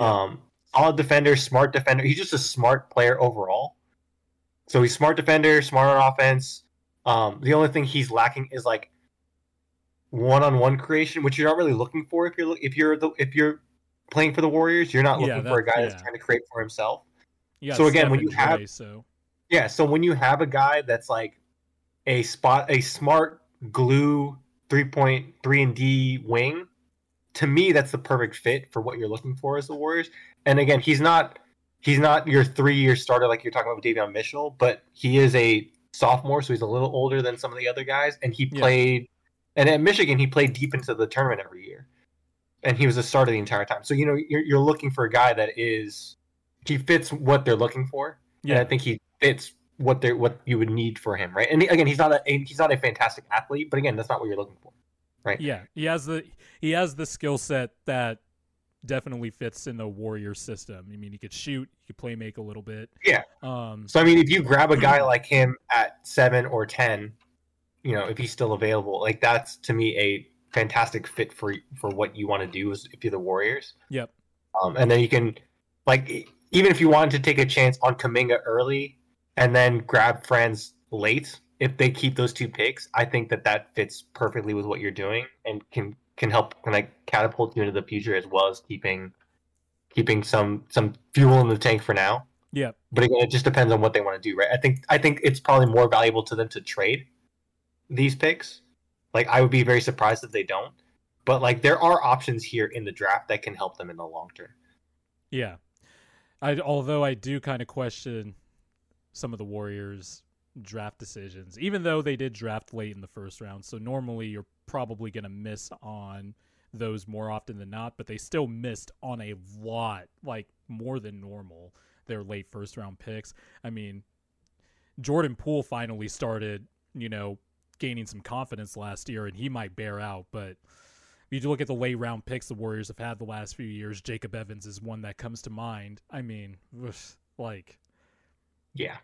Um, solid defender, smart defender. He's just a smart player overall. So he's smart defender, smart on offense. Um, the only thing he's lacking is like one-on-one creation, which you're not really looking for if you're if you're the, if you're playing for the Warriors. You're not looking yeah, that, for a guy yeah. that's trying to create for himself. Yeah. So again, when you have way, so. yeah, so when you have a guy that's like a spot, a smart glue three-point three and D wing, to me that's the perfect fit for what you're looking for as the Warriors. And again, he's not he's not your three-year starter like you're talking about with Davion Mitchell, but he is a sophomore, so he's a little older than some of the other guys, and he played. Yeah. And at Michigan, he played deep into the tournament every year, and he was a starter the entire time. So you know you're, you're looking for a guy that is he fits what they're looking for, yeah. and I think he fits what they what you would need for him, right? And again, he's not a he's not a fantastic athlete, but again, that's not what you're looking for, right? Yeah, he has the he has the skill set that definitely fits in the Warriors system. I mean, he could shoot, he could play make a little bit, yeah. Um, so I mean, if you grab a guy like him at seven or ten. You know, if he's still available, like that's to me a fantastic fit for for what you want to do is if you're the Warriors. Yep. Um, and then you can, like, even if you wanted to take a chance on Kuminga early and then grab Franz late, if they keep those two picks, I think that that fits perfectly with what you're doing and can can help kind of catapult you into the future as well as keeping keeping some some fuel in the tank for now. Yeah. But again, it just depends on what they want to do, right? I think I think it's probably more valuable to them to trade these picks. Like, I would be very surprised if they don't, but like there are options here in the draft that can help them in the long term. Yeah. I although I do kind of question some of the Warriors draft decisions, even though they did draft late in the first round, so normally you're probably going to miss on those more often than not, but they still missed on a lot, like more than normal, their late first round picks. I mean, Jordan Poole finally started, you know, gaining some confidence last year, and he might bear out, but if you look at the late round picks the Warriors have had the last few years, Jacob Evans is one that comes to mind. I mean, like, yeah.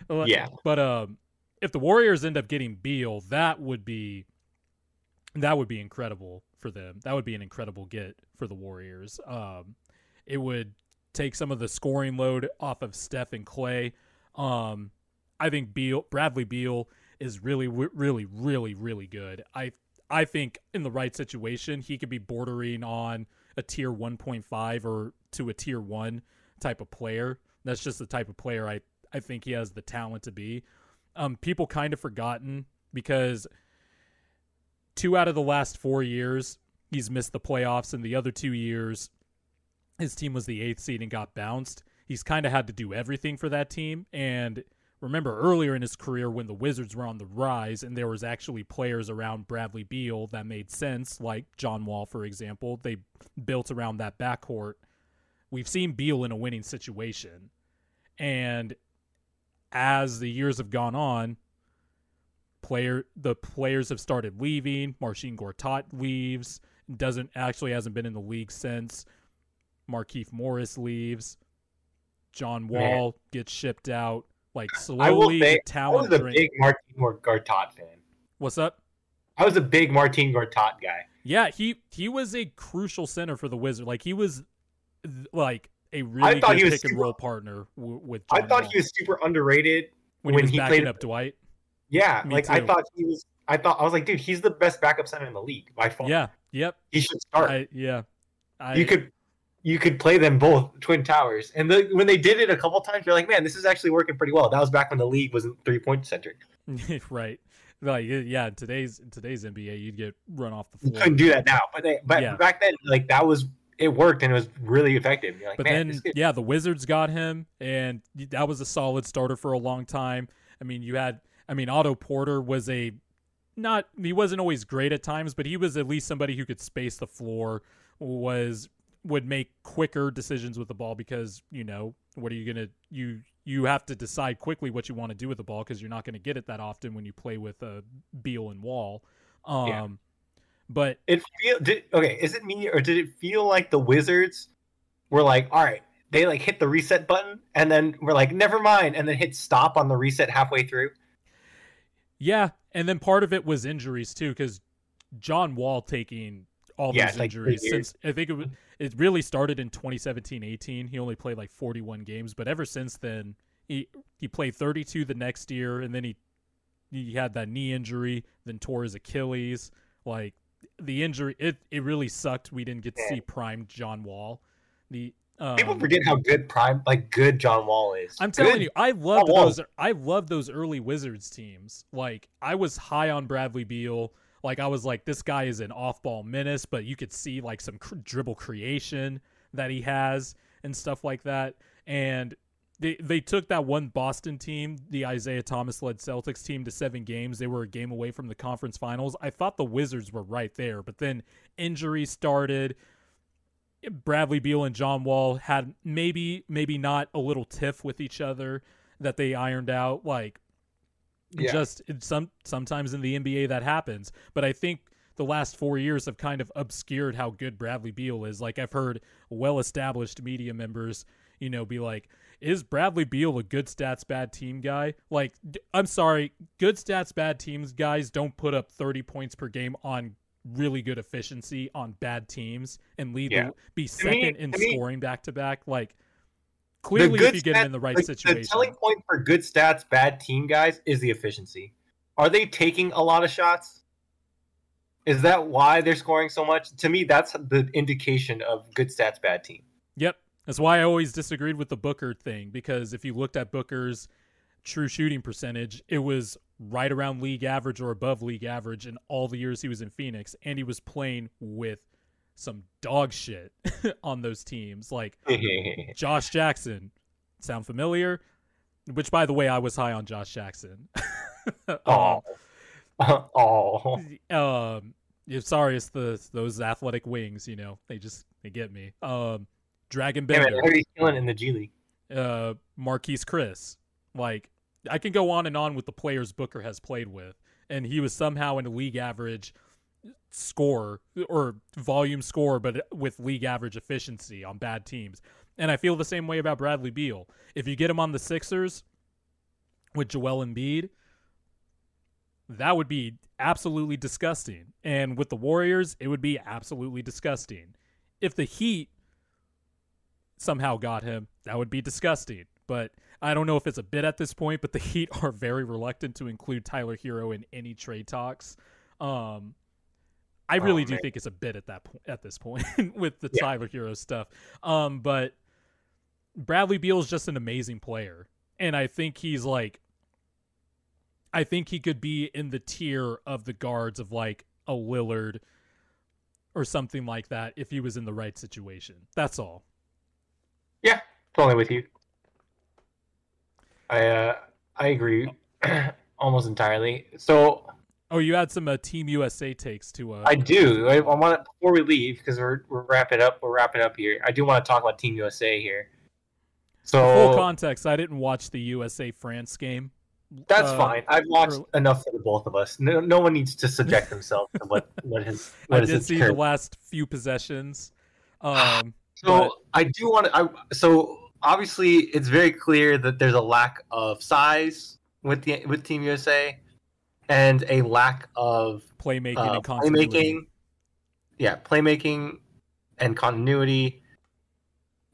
Yeah. But um, if the Warriors end up getting Beal, that would be, that would be incredible for them. That would be an incredible get for the Warriors. Um, it would take some of the scoring load off of Steph and Clay. Um, I think Beal, Bradley Beal is really, really, really, really good. I I think in the right situation, he could be bordering on a tier one point five or to a tier one type of player. That's just the type of player I, I think he has the talent to be. Um, people kind of forgotten because two out of the last four years, he's missed the playoffs, and the other two years, his team was the eighth seed and got bounced. He's kind of had to do everything for that team, and Remember earlier in his career when the Wizards were on the rise and there was actually players around Bradley Beal that made sense, like John Wall, for example. They built around that backcourt. We've seen Beal in a winning situation. And as the years have gone on, player the players have started leaving. Marcin Gortat leaves. Doesn't actually hasn't been in the league since. Markieff Morris leaves. John Wall Man. gets shipped out. Like slowly, say, the talent. I was a drink. big Martin Gortat fan. What's up? I was a big Martin Gortat guy. Yeah, he he was a crucial center for the Wizards. Like he was, like a really good pick super, and roll partner w- with. John I thought Wall. He was super underrated when, when he, was he backing played up Dwight. Yeah, Me like too. I thought he was. I thought I was like, dude, he's the best backup center in the league by far. Yeah. Yep. He should start. I, yeah. I, you could. You could play them both, Twin Towers. And the, when they did it a couple times, you're like, man, this is actually working pretty well. That was back when the league wasn't three-point centric. Right. Like, yeah, in today's, in today's N B A, you'd get run off the floor. You couldn't do that now. But they, but yeah. back then, like, that was – it worked and it was really effective. You're like, but man, then, yeah, the Wizards got him, and that was a solid starter for a long time. I mean, you had – I mean, Otto Porter was a – not – he wasn't always great at times, but he was at least somebody who could space the floor, was – would make quicker decisions with the ball because, you know, what are you going to, you, you have to decide quickly what you want to do with the ball because you're not going to get it that often when you play with uh, Beal and Wall. Um, yeah. But it feel did, okay. Is it me or did it feel like the Wizards were like, all right, they like hit the reset button and then we're like, never mind. And then hit stop on the reset halfway through. Yeah. And then part of it was injuries too, because John Wall taking all yeah, these injuries like since I think it was, it really started in twenty seventeen eighteen. He only played like forty-one games, but ever since then he, he played thirty-two the next year. And then he, he had that knee injury, then tore his Achilles. Like the injury, it, it really sucked. We didn't get to see prime John Wall. The, um, people forget how good prime, like good John Wall is. I'm telling good. you, I love those. I love those early Wizards teams. Like I was high on Bradley Beal. Like, I was like, this guy is an off-ball menace, but you could see, like, some cr- dribble creation that he has and stuff like that. And they they took that one Boston team, the Isaiah Thomas-led Celtics team, to seven games. They were a game away from the conference finals. I thought the Wizards were right there, but then injuries started. Bradley Beal and John Wall had maybe, maybe not a little tiff with each other that they ironed out, like, Yeah. Just some sometimes in the N B A that happens, but I think the last four years have kind of obscured how good Bradley Beal is. Like I've heard well-established media members, you know, be like, "Is Bradley Beal a good stats bad team guy?" Like, I'm sorry, good stats bad teams guys don't put up thirty points per game on really good efficiency on bad teams and lead yeah. the, be second I mean, in I mean, scoring back to back. Like. Clearly, if you get stats, him in the right like, situation. The telling point for good stats, bad team guys is the efficiency. Are they taking a lot of shots? Is that why they're scoring so much? To me, that's the indication of good stats, bad team. Yep. That's why I always disagreed with the Booker thing, because if you looked at Booker's true shooting percentage, it was right around league average or above league average in all the years he was in Phoenix, and he was playing with some dog shit on those teams. Like Josh Jackson, sound familiar? Which, by the way, I was high on Josh Jackson. Oh, oh, um, sorry. It's the, those athletic wings, you know, they just, they get me. Um, Dragon Bender. Hey, man, everybody's killing in the G League. Uh, Marquise Chris. Like I can go on and on with the players Booker has played with. And he was somehow in a league average score or volume score, but with league average efficiency on bad teams. And I feel the same way about Bradley Beal. If you get him on the Sixers with Joel Embiid, that would be absolutely disgusting. And with the Warriors, it would be absolutely disgusting. If the Heat somehow got him, that would be disgusting. But I don't know if it's a bit at this point, but the Heat are very reluctant to include Tyler Hero in any trade talks. Um, I really oh, do man. think it's a bit at that point, at this point with the yeah. Tyler Hero stuff. Um, but Bradley Beal is just an amazing player. And I think he's like, I think he could be in the tier of the guards of like a Lillard or something like that. If he was in the right situation, that's all. Yeah. Totally with you. I, uh, I agree almost entirely. So, oh, you had some uh, Team U S A takes to. Uh, I do. I, I want to, before we leave, because we're we're wrapping up. We're wrapping up here. I do want to talk about Team U S A here. So, for full context, I didn't watch the U S A France game. That's uh, fine. I've watched early. enough for the both of us. No, no one needs to subject themselves to what what has. What I is did see current. the last few possessions. Um, so but... I do want to. I, so obviously, it's very clear that there's a lack of size with the with Team U S A, and a lack of playmaking, uh, and continuity. playmaking. Yeah, playmaking and continuity.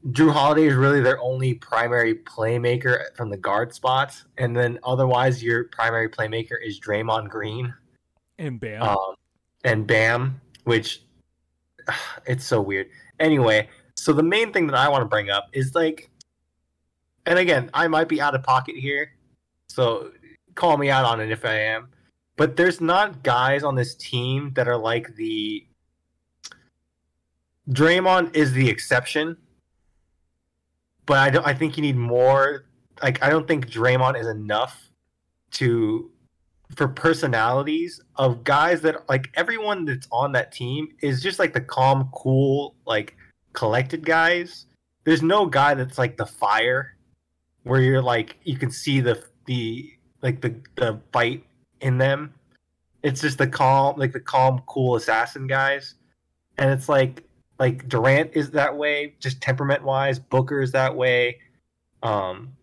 Jrue Holiday is really their only primary playmaker from the guard spots, and then otherwise your primary playmaker is Draymond Green and Bam, um, and Bam, which ugh, it's so weird. Anyway, so the main thing that I want to bring up is like, and again, I might be out of pocket here, so call me out on it if I am, but there's not guys on this team that are like the Draymond is the exception. But I don't. I think you need more. Like I don't think Draymond is enough to for personalities of guys that like everyone that's on that team is just like the calm, cool, like collected guys. There's no guy that's like the fire, where you're like you can see the the like the the fight in them. It's just the calm, like the calm, cool assassin guys, and it's like. Like Durant is that way, just temperament wise. Booker is that way. Um,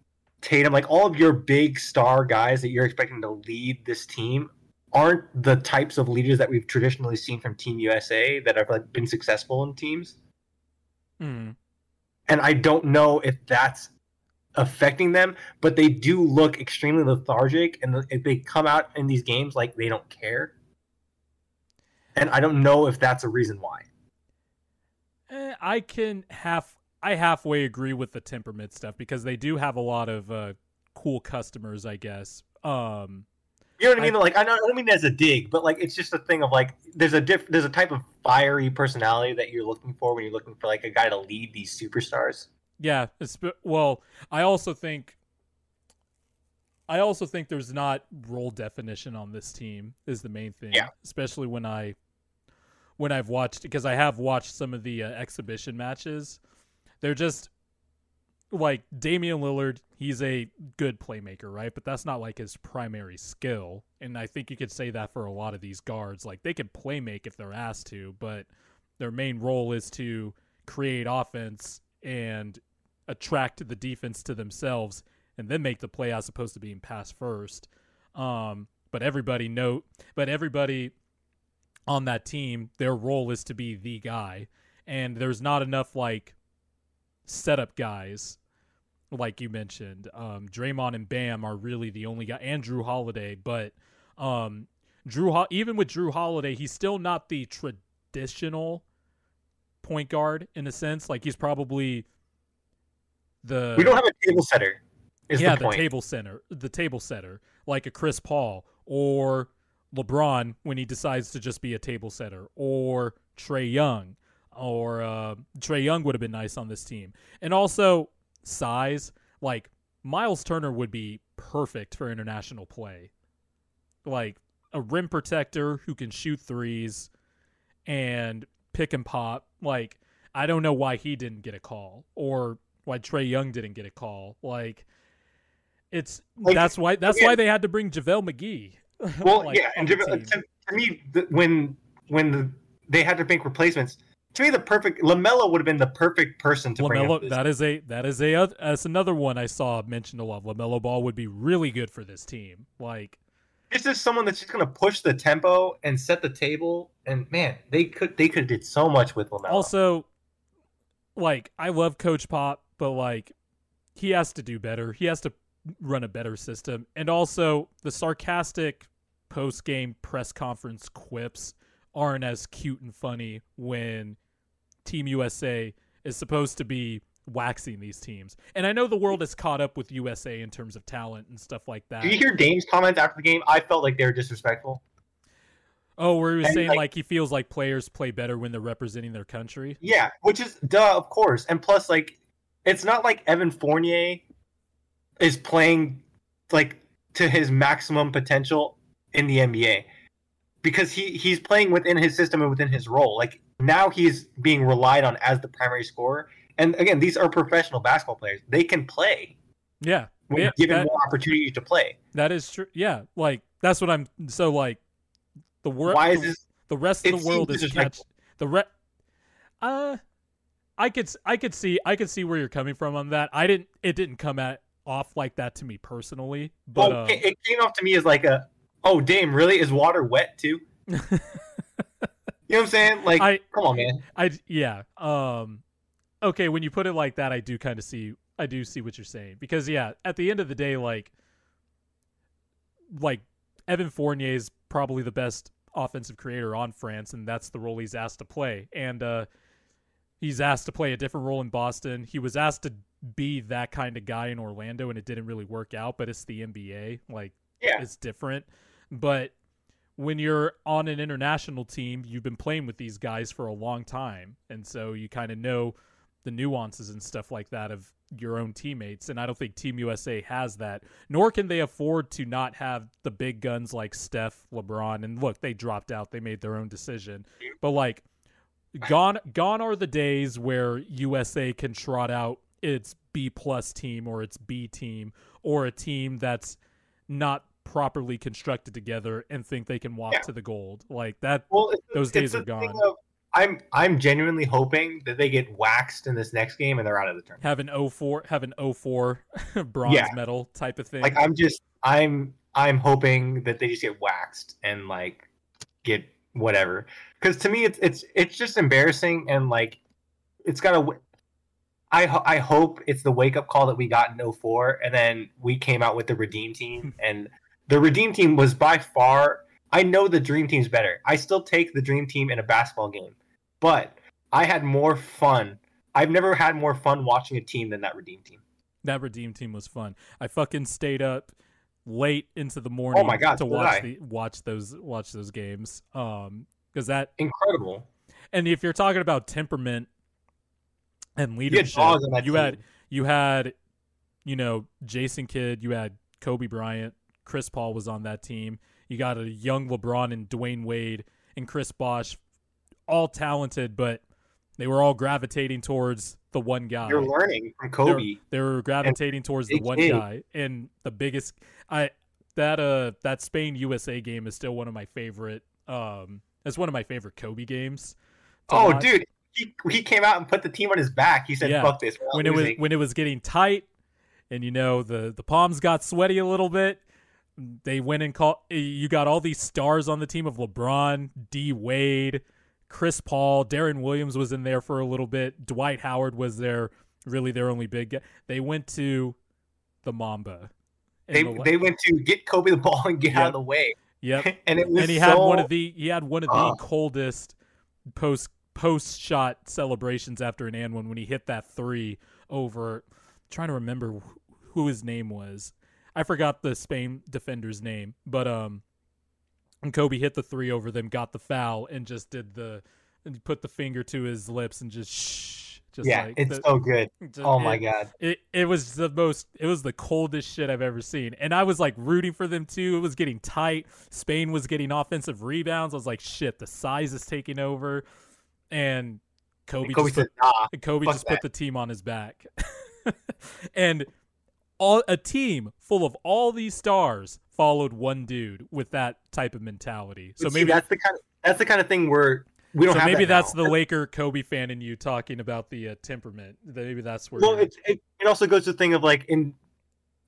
Tatum, like all of your big star guys that you're expecting to lead this team, aren't the types of leaders that we've traditionally seen from Team U S A that have like, been successful in teams. Mm. And I don't know if that's affecting them, but they do look extremely lethargic, and they come out in these games like they don't care. And I don't know if that's a reason why. I can half I halfway agree with the temperament stuff because they do have a lot of uh, cool customers, I guess. Um, you know what I mean? I, like I don't, I don't mean that as a dig, but like it's just a thing of like there's a diff, there's a type of fiery personality that you're looking for when you're looking for like a guy to lead these superstars. Yeah, it's, well, I also think I also think there's not role definition on this team is the main thing. Yeah. Especially when I. When I've watched, because I have watched some of the uh, exhibition matches, they're just like Damian Lillard. He's a good playmaker, right? But that's not like his primary skill. And I think you could say that for a lot of these guards. Like they can playmake if they're asked to, but their main role is to create offense and attract the defense to themselves and then make the play as opposed to being passed first. Um, but everybody know, but everybody. on that team, their role is to be the guy, and there's not enough like setup guys, like you mentioned. Um, Draymond and Bam are really the only guy, and Jrue Holiday. But um, Jrue, Ho- even with Jrue Holiday, he's still not the traditional point guard in a sense. Like he's probably the we don't have a table setter. Is yeah, the, point. the table center, the table setter, like a Khris Paul or. LeBron when he decides to just be a table setter, or Trae Young, or uh, Trae Young would have been nice on this team. And also size, like Miles Turner would be perfect for international play, like a rim protector who can shoot threes and pick and pop. Like I don't know why he didn't get a call, or why Trae Young didn't get a call. Like it's like, that's why that's yeah. why they had to bring JaVale McGee. Well, like, yeah, and to, to me, the, when when the, they had to make replacements, to me the perfect LaMelo would have been the perfect person to LaMelo, bring up. This that is a that is a that's another one I saw mentioned a lot. LaMelo Ball would be really good for this team. Like, this is someone that's just going to push the tempo and set the table. And man, they could they could have did so much with LaMelo. Also, like I love Coach Pop, but like he has to do better. He has to. Run a better system. And also the sarcastic post-game press conference quips aren't as cute and funny when Team U S A is supposed to be waxing these teams. And I know the world is caught up with U S A in terms of talent and stuff like that. Did you hear Dame's comments after the game? I felt like they were disrespectful. Oh, where he was and saying like, like he feels like players play better when they're representing their country. Yeah, which is duh, of course. And plus like it's not like Evan Fournier is playing like to his maximum potential in the N B A, because he, he's playing within his system and within his role. Like, now he's being relied on as the primary scorer. And again, these are professional basketball players. They can play. Yeah. When yeah, given that, more opportunities to play. That is true. Yeah. Like, that's what I'm so like the world, why is this, the rest of the world is catch the re- uh I could I could see I could see where you're coming from on that. I didn't it didn't come at off like that to me personally, but well, uh, it came off to me as like a oh damn, really? Is water wet too? You know what I'm saying? Like I, come on, man. I yeah. Um okay, when you put it like that, I do kind of see I do see what you're saying, because yeah, at the end of the day, like like Evan Fournier is probably the best offensive creator on France, and that's the role he's asked to play. And uh, he's asked to play a different role in Boston. He was asked to be that kind of guy in Orlando, and it didn't really work out, but it's the N B A. Like, yeah. It's different. But when you're on an international team, you've been playing with these guys for a long time, and so you kind of know the nuances and stuff like that of your own teammates. And I don't think Team U S A has that, nor can they afford to not have the big guns like Steph, LeBron. And look, they dropped out. They made their own decision. But like gone, gone are the days where U S A can trot out its B plus team or its B team or a team that's not properly constructed together and think they can walk yeah. to the gold. Like that. Well, it's, those it's days are gone. I'm I'm genuinely hoping that they get waxed in this next game and they're out of the tournament. Have an oh four, have an oh four bronze yeah. medal type of thing. Like I'm just I'm I'm hoping that they just get waxed and like get whatever. Because to me it's it's it's just embarrassing, and like it's got to. I ho- I hope it's the wake up call that we got in oh four, and then we came out with the Redeem Team, and the Redeem Team was by far. I know the Dream Team's better. I still take the Dream Team in a basketball game, but I had more fun. I've never had more fun watching a team than that Redeem Team. That Redeem Team was fun. I fucking stayed up late into the morning oh my God, to watch the, watch those watch those games. Um, because that incredible. And if you're talking about temperament and leadership, you had you, had you had you know Jason Kidd, you had Kobe Bryant, Khris Paul was on that team. You got a young LeBron and Dwayne Wade and Chris Bosh, all talented, but they were all gravitating towards the one guy. You're learning from Kobe. They were gravitating towards the one guy. And the biggest I that uh that Spain U S A game is still one of my favorite um that's one of my favorite Kobe games. Oh watch. dude, he he came out and put the team on his back. He said, yeah. fuck this. When losing. it was when it was getting tight and you know the, the palms got sweaty a little bit. They went and called. You got all these stars on the team of LeBron, D. Wade, Khris Paul, Darren Williams was in there for a little bit. Dwight Howard was there, really their only big guy. They went to the Mamba. They the, they went to get Kobe the ball and get yep. out of the way. Yep. and it was and he so... had one of the he had one of the uh. coldest post post shot celebrations after an and one when he hit that three over. I'm trying to remember who his name was. I forgot the Spain defender's name, but um, and Kobe hit the three over them, got the foul, and just did the and put the finger to his lips and just shh. Just yeah, like it's the, so good. Just, oh my it, god, it it was the most. It was the coldest shit I've ever seen, and I was like rooting for them too. It was getting tight. Spain was getting offensive rebounds. I was like, shit, the size is taking over, and Kobe and Kobe just, said, put, nah, Kobe just put the team on his back, and. All, a team full of all these stars followed one dude with that type of mentality. So maybe See, that's the kind of, that's the kind of thing where we don't so have. Maybe that that's now. the Laker Kobe fan in you talking about the uh, temperament. Maybe that's where. Well, it, it it also goes to the thing of like in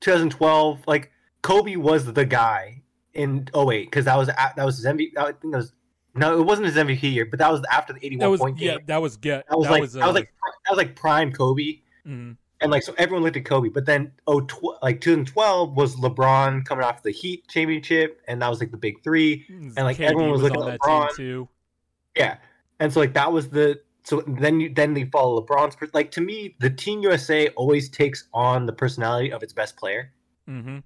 twenty twelve, like Kobe was the guy in oh eight because that was that was his M V P. I think that was no, it wasn't his M V P year, but that was after the eighty-one was, point game. Yeah, that was get. That was that like was, uh, that was like that was like prime Kobe. Mm-hmm. And, like, so everyone looked at Kobe, but then, oh, tw- like, twenty twelve was LeBron coming off the Heat championship, and that was, like, the big three, and, like, K D everyone was, was looking at LeBron. That team too. Yeah, and so, like, that was the – so then you then they follow LeBron's – like, to me, the Team U S A always takes on the personality of its best player. Mm-hmm.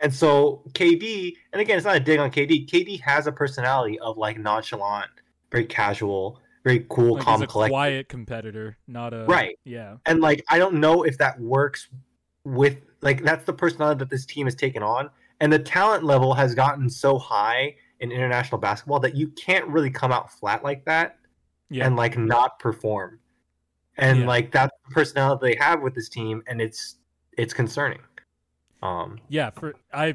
And so K D – and, again, it's not a dig on K D. K D has a personality of, like, nonchalant, very casual – very cool, like, calm, collected. Quiet competitor, not a right. Yeah, and like I don't know if that works with like that's the personality that this team has taken on, And the talent level has gotten so high in international basketball that you can't really come out flat like that yeah. and like not perform. And yeah. like that's the personality they have with this team, and it's it's concerning. Um, yeah, for I,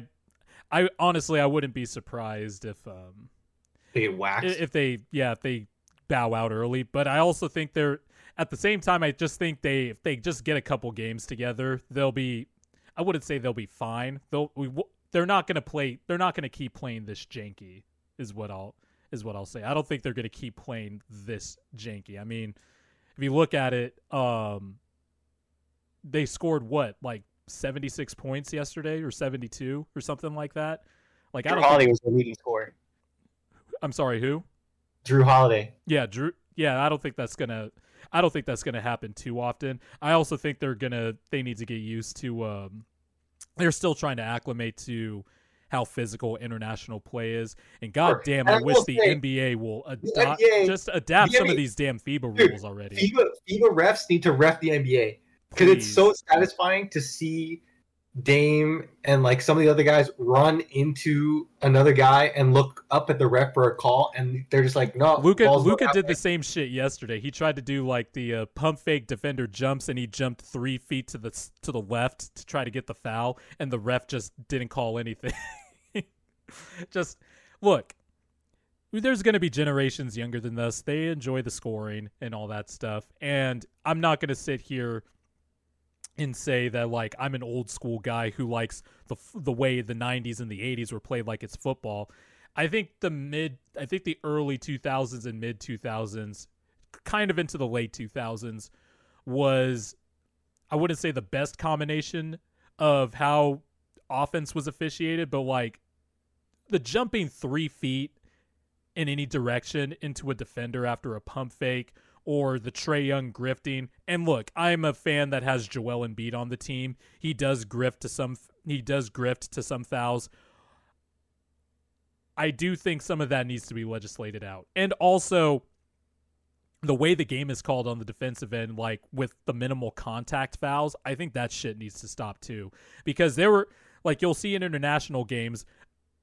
I honestly I wouldn't be surprised if um, they get waxed. If they yeah if they bow out early. But I also think they're at the same time. I just think they if they just get a couple games together, they'll be. I wouldn't say they'll be fine. They'll we they're not gonna play. They're not gonna keep playing this janky. Is what I'll is what I'll say. I don't think they're gonna keep playing this janky. I mean. If you look at it, um, they scored what, like seventy-six points yesterday, or seventy-two, or something like that. Like Jrue I don't Holiday think... was the leading scorer. I'm sorry, who? Jrue Holiday. Yeah, Jrue. Yeah, I don't think that's gonna. I don't think that's gonna happen too often. I also think they're gonna. They need to get used to. Um, they're still trying to acclimate to how physical international play is, and goddamn, sure. I, I wish the say, N B A will adopt, N B A, just adapt N B A, some of these damn FIBA dude, rules already. FIBA, FIBA refs need to ref the N B A because it's so satisfying to see Dame and like some of the other guys run into another guy and look up at the ref for a call, and they're just like, "No." Luka, Luka did the same shit yesterday. He tried to do like the uh, pump fake defender jumps, and he jumped three feet to the to the left to try to get the foul, and the ref just didn't call anything. Just look, there's going to be generations younger than us. They enjoy the scoring and all that stuff, and I'm not going to sit here and say that like I'm an old school guy who likes the the way the nineties and the eighties were played like it's football. I think the mid, I think the early two thousands and mid two thousands, kind of into the late two thousands, was I wouldn't say the best combination of how offense was officiated, but like the jumping three feet in any direction into a defender after a pump fake, or the Trae Young grifting. And look, I'm a fan that has Joel Embiid on the team. He does grift to some he does grift to some fouls. I do think some of that needs to be legislated out. And also the way the game is called on the defensive end, like with the minimal contact fouls, I think that shit needs to stop too. Because there were like you'll see in international games,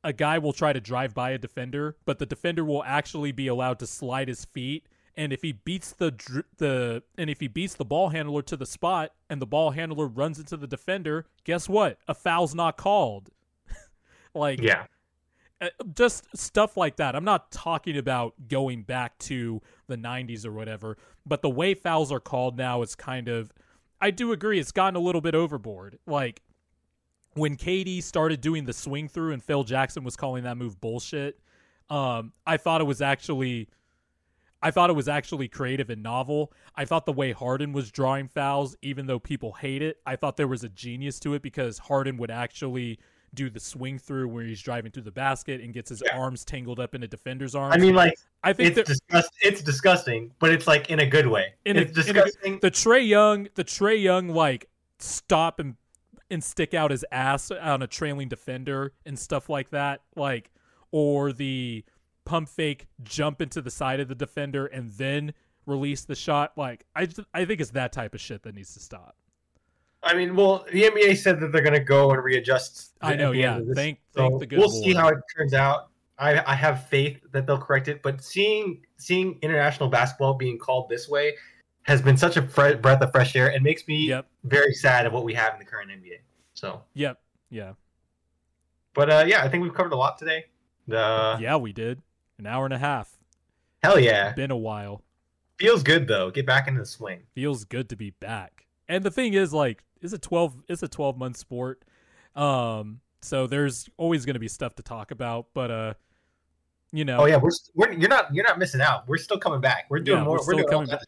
a guy will try to drive by a defender, but the defender will actually be allowed to slide his feet. And if he beats the the and if he beats the ball handler to the spot, and the ball handler runs into the defender, guess what? A foul's not called. Like, yeah, just stuff like that. I'm not talking about going back to the nineties or whatever, but the way fouls are called now is kind of. I do agree, it's gotten a little bit overboard. Like when K D started doing the swing through, and Phil Jackson was calling that move bullshit. Um, I thought it was actually. I thought it was actually creative and novel. I thought the way Harden was drawing fouls, even though people hate it, I thought there was a genius to it because Harden would actually do the swing through where he's driving through the basket and gets his yeah. arms tangled up in a defender's arms. I mean, like, I think it's, disgust- it's disgusting, but it's like in a good way. In it's a, disgusting. In a, the Trae Young, the Trae Young, like stop and and stick out his ass on a trailing defender and stuff like that, like or the. Pump fake, jump into the side of the defender, and then release the shot. Like I, just, I think it's that type of shit that needs to stop. I mean, well, the N B A said that they're going to go and readjust. I know, N B A yeah. Thank, so thank the good. We'll Lord. See how it turns out. I, I have faith that they'll correct it. But seeing seeing international basketball being called this way has been such a fre- breath of fresh air, and makes me yep. very sad of what we have in the current N B A. So yep, yeah. But uh, yeah, I think we've covered a lot today. The yeah, we did. An hour and a half. Hell yeah. It's been a while. Feels good though. Get back into the swing. Feels good to be back. And the thing is, like, it's a twelve it's a twelve month sport. Um, so there's always gonna be stuff to talk about, but uh you know. Oh yeah, we're, we're you're not you're not missing out. We're still coming back. We're doing yeah, more we're, we're still doing coming back.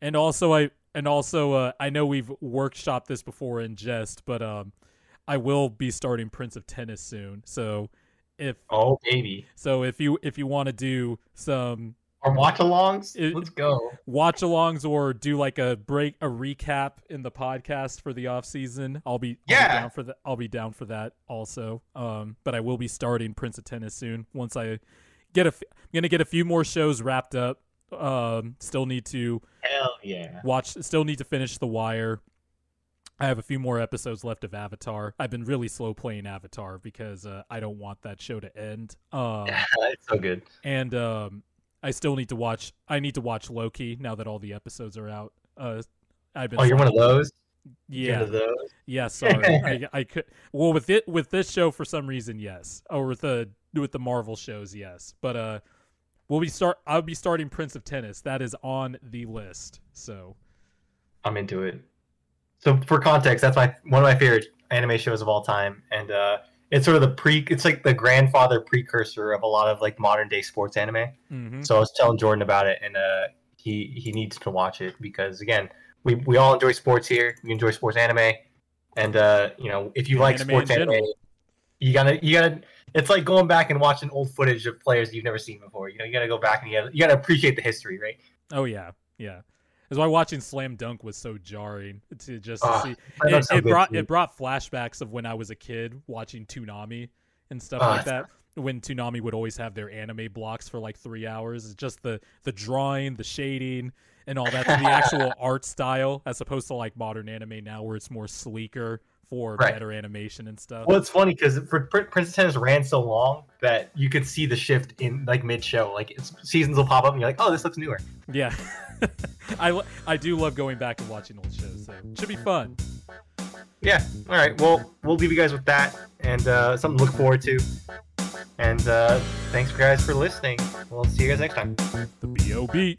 And also I and also uh I know we've workshopped this before in jest, but um I will be starting Prince of Tennis soon, so If, oh baby! So if you if you want to do some or watch-alongs, it, let's go watch-alongs or do like a break a recap in the podcast for the off season. I'll be yeah I'll be down for that. I'll be down for that also. Um, but I will be starting Prince of Tennis soon. Once I get a, I'm gonna get a few more shows wrapped up. Um, still need to hell yeah watch. Still need to finish The Wire. I have a few more episodes left of Avatar. I've been really slow playing Avatar because uh, I don't want that show to end. Um, it's so good. And um, I still need to watch. I need to watch Loki now that all the episodes are out. Uh, I've been. Oh, you're one of those. Yeah. One of those? Yeah. Sorry. I, I could. Well, with it, with this show for some reason, yes. Or with the with the Marvel shows, yes. But uh, we'll be start. I'll be starting Prince of Tennis. That is on the list. So. I'm into it. So for context, that's my one of my favorite anime shows of all time, and uh, it's sort of the pre, it's like the grandfather precursor of a lot of like modern day sports anime. Mm-hmm. So I was telling Jordan about it, and uh, he he needs to watch it because again, we, we all enjoy sports here. We enjoy sports anime, and uh, you know if you and like anime sports anime, you gotta you gotta. It's like going back and watching old footage of players you've never seen before. You know you gotta go back and you gotta, you gotta appreciate the history, right? Oh yeah, yeah. That's why watching Slam Dunk was so jarring to just to uh, see. It, it brought too. it brought flashbacks of when I was a kid watching Toonami and stuff uh, like that. When Toonami would always have their anime blocks for like three hours, it's just the the drawing, the shading, and all that. So the actual art style, as opposed to like modern anime now, where it's more sleeker for right. better animation and stuff. Well, it's funny because Prince of Tennis ran so long that you could see the shift in like mid-show. Like it's, seasons will pop up and you're like, oh, this looks newer. Yeah. I, I do love going back and watching old shows, so it should be fun. Yeah. All right. Well, we'll leave you guys with that and uh, something to look forward to. And uh, thanks, guys, for listening. We'll see you guys next time. The B O B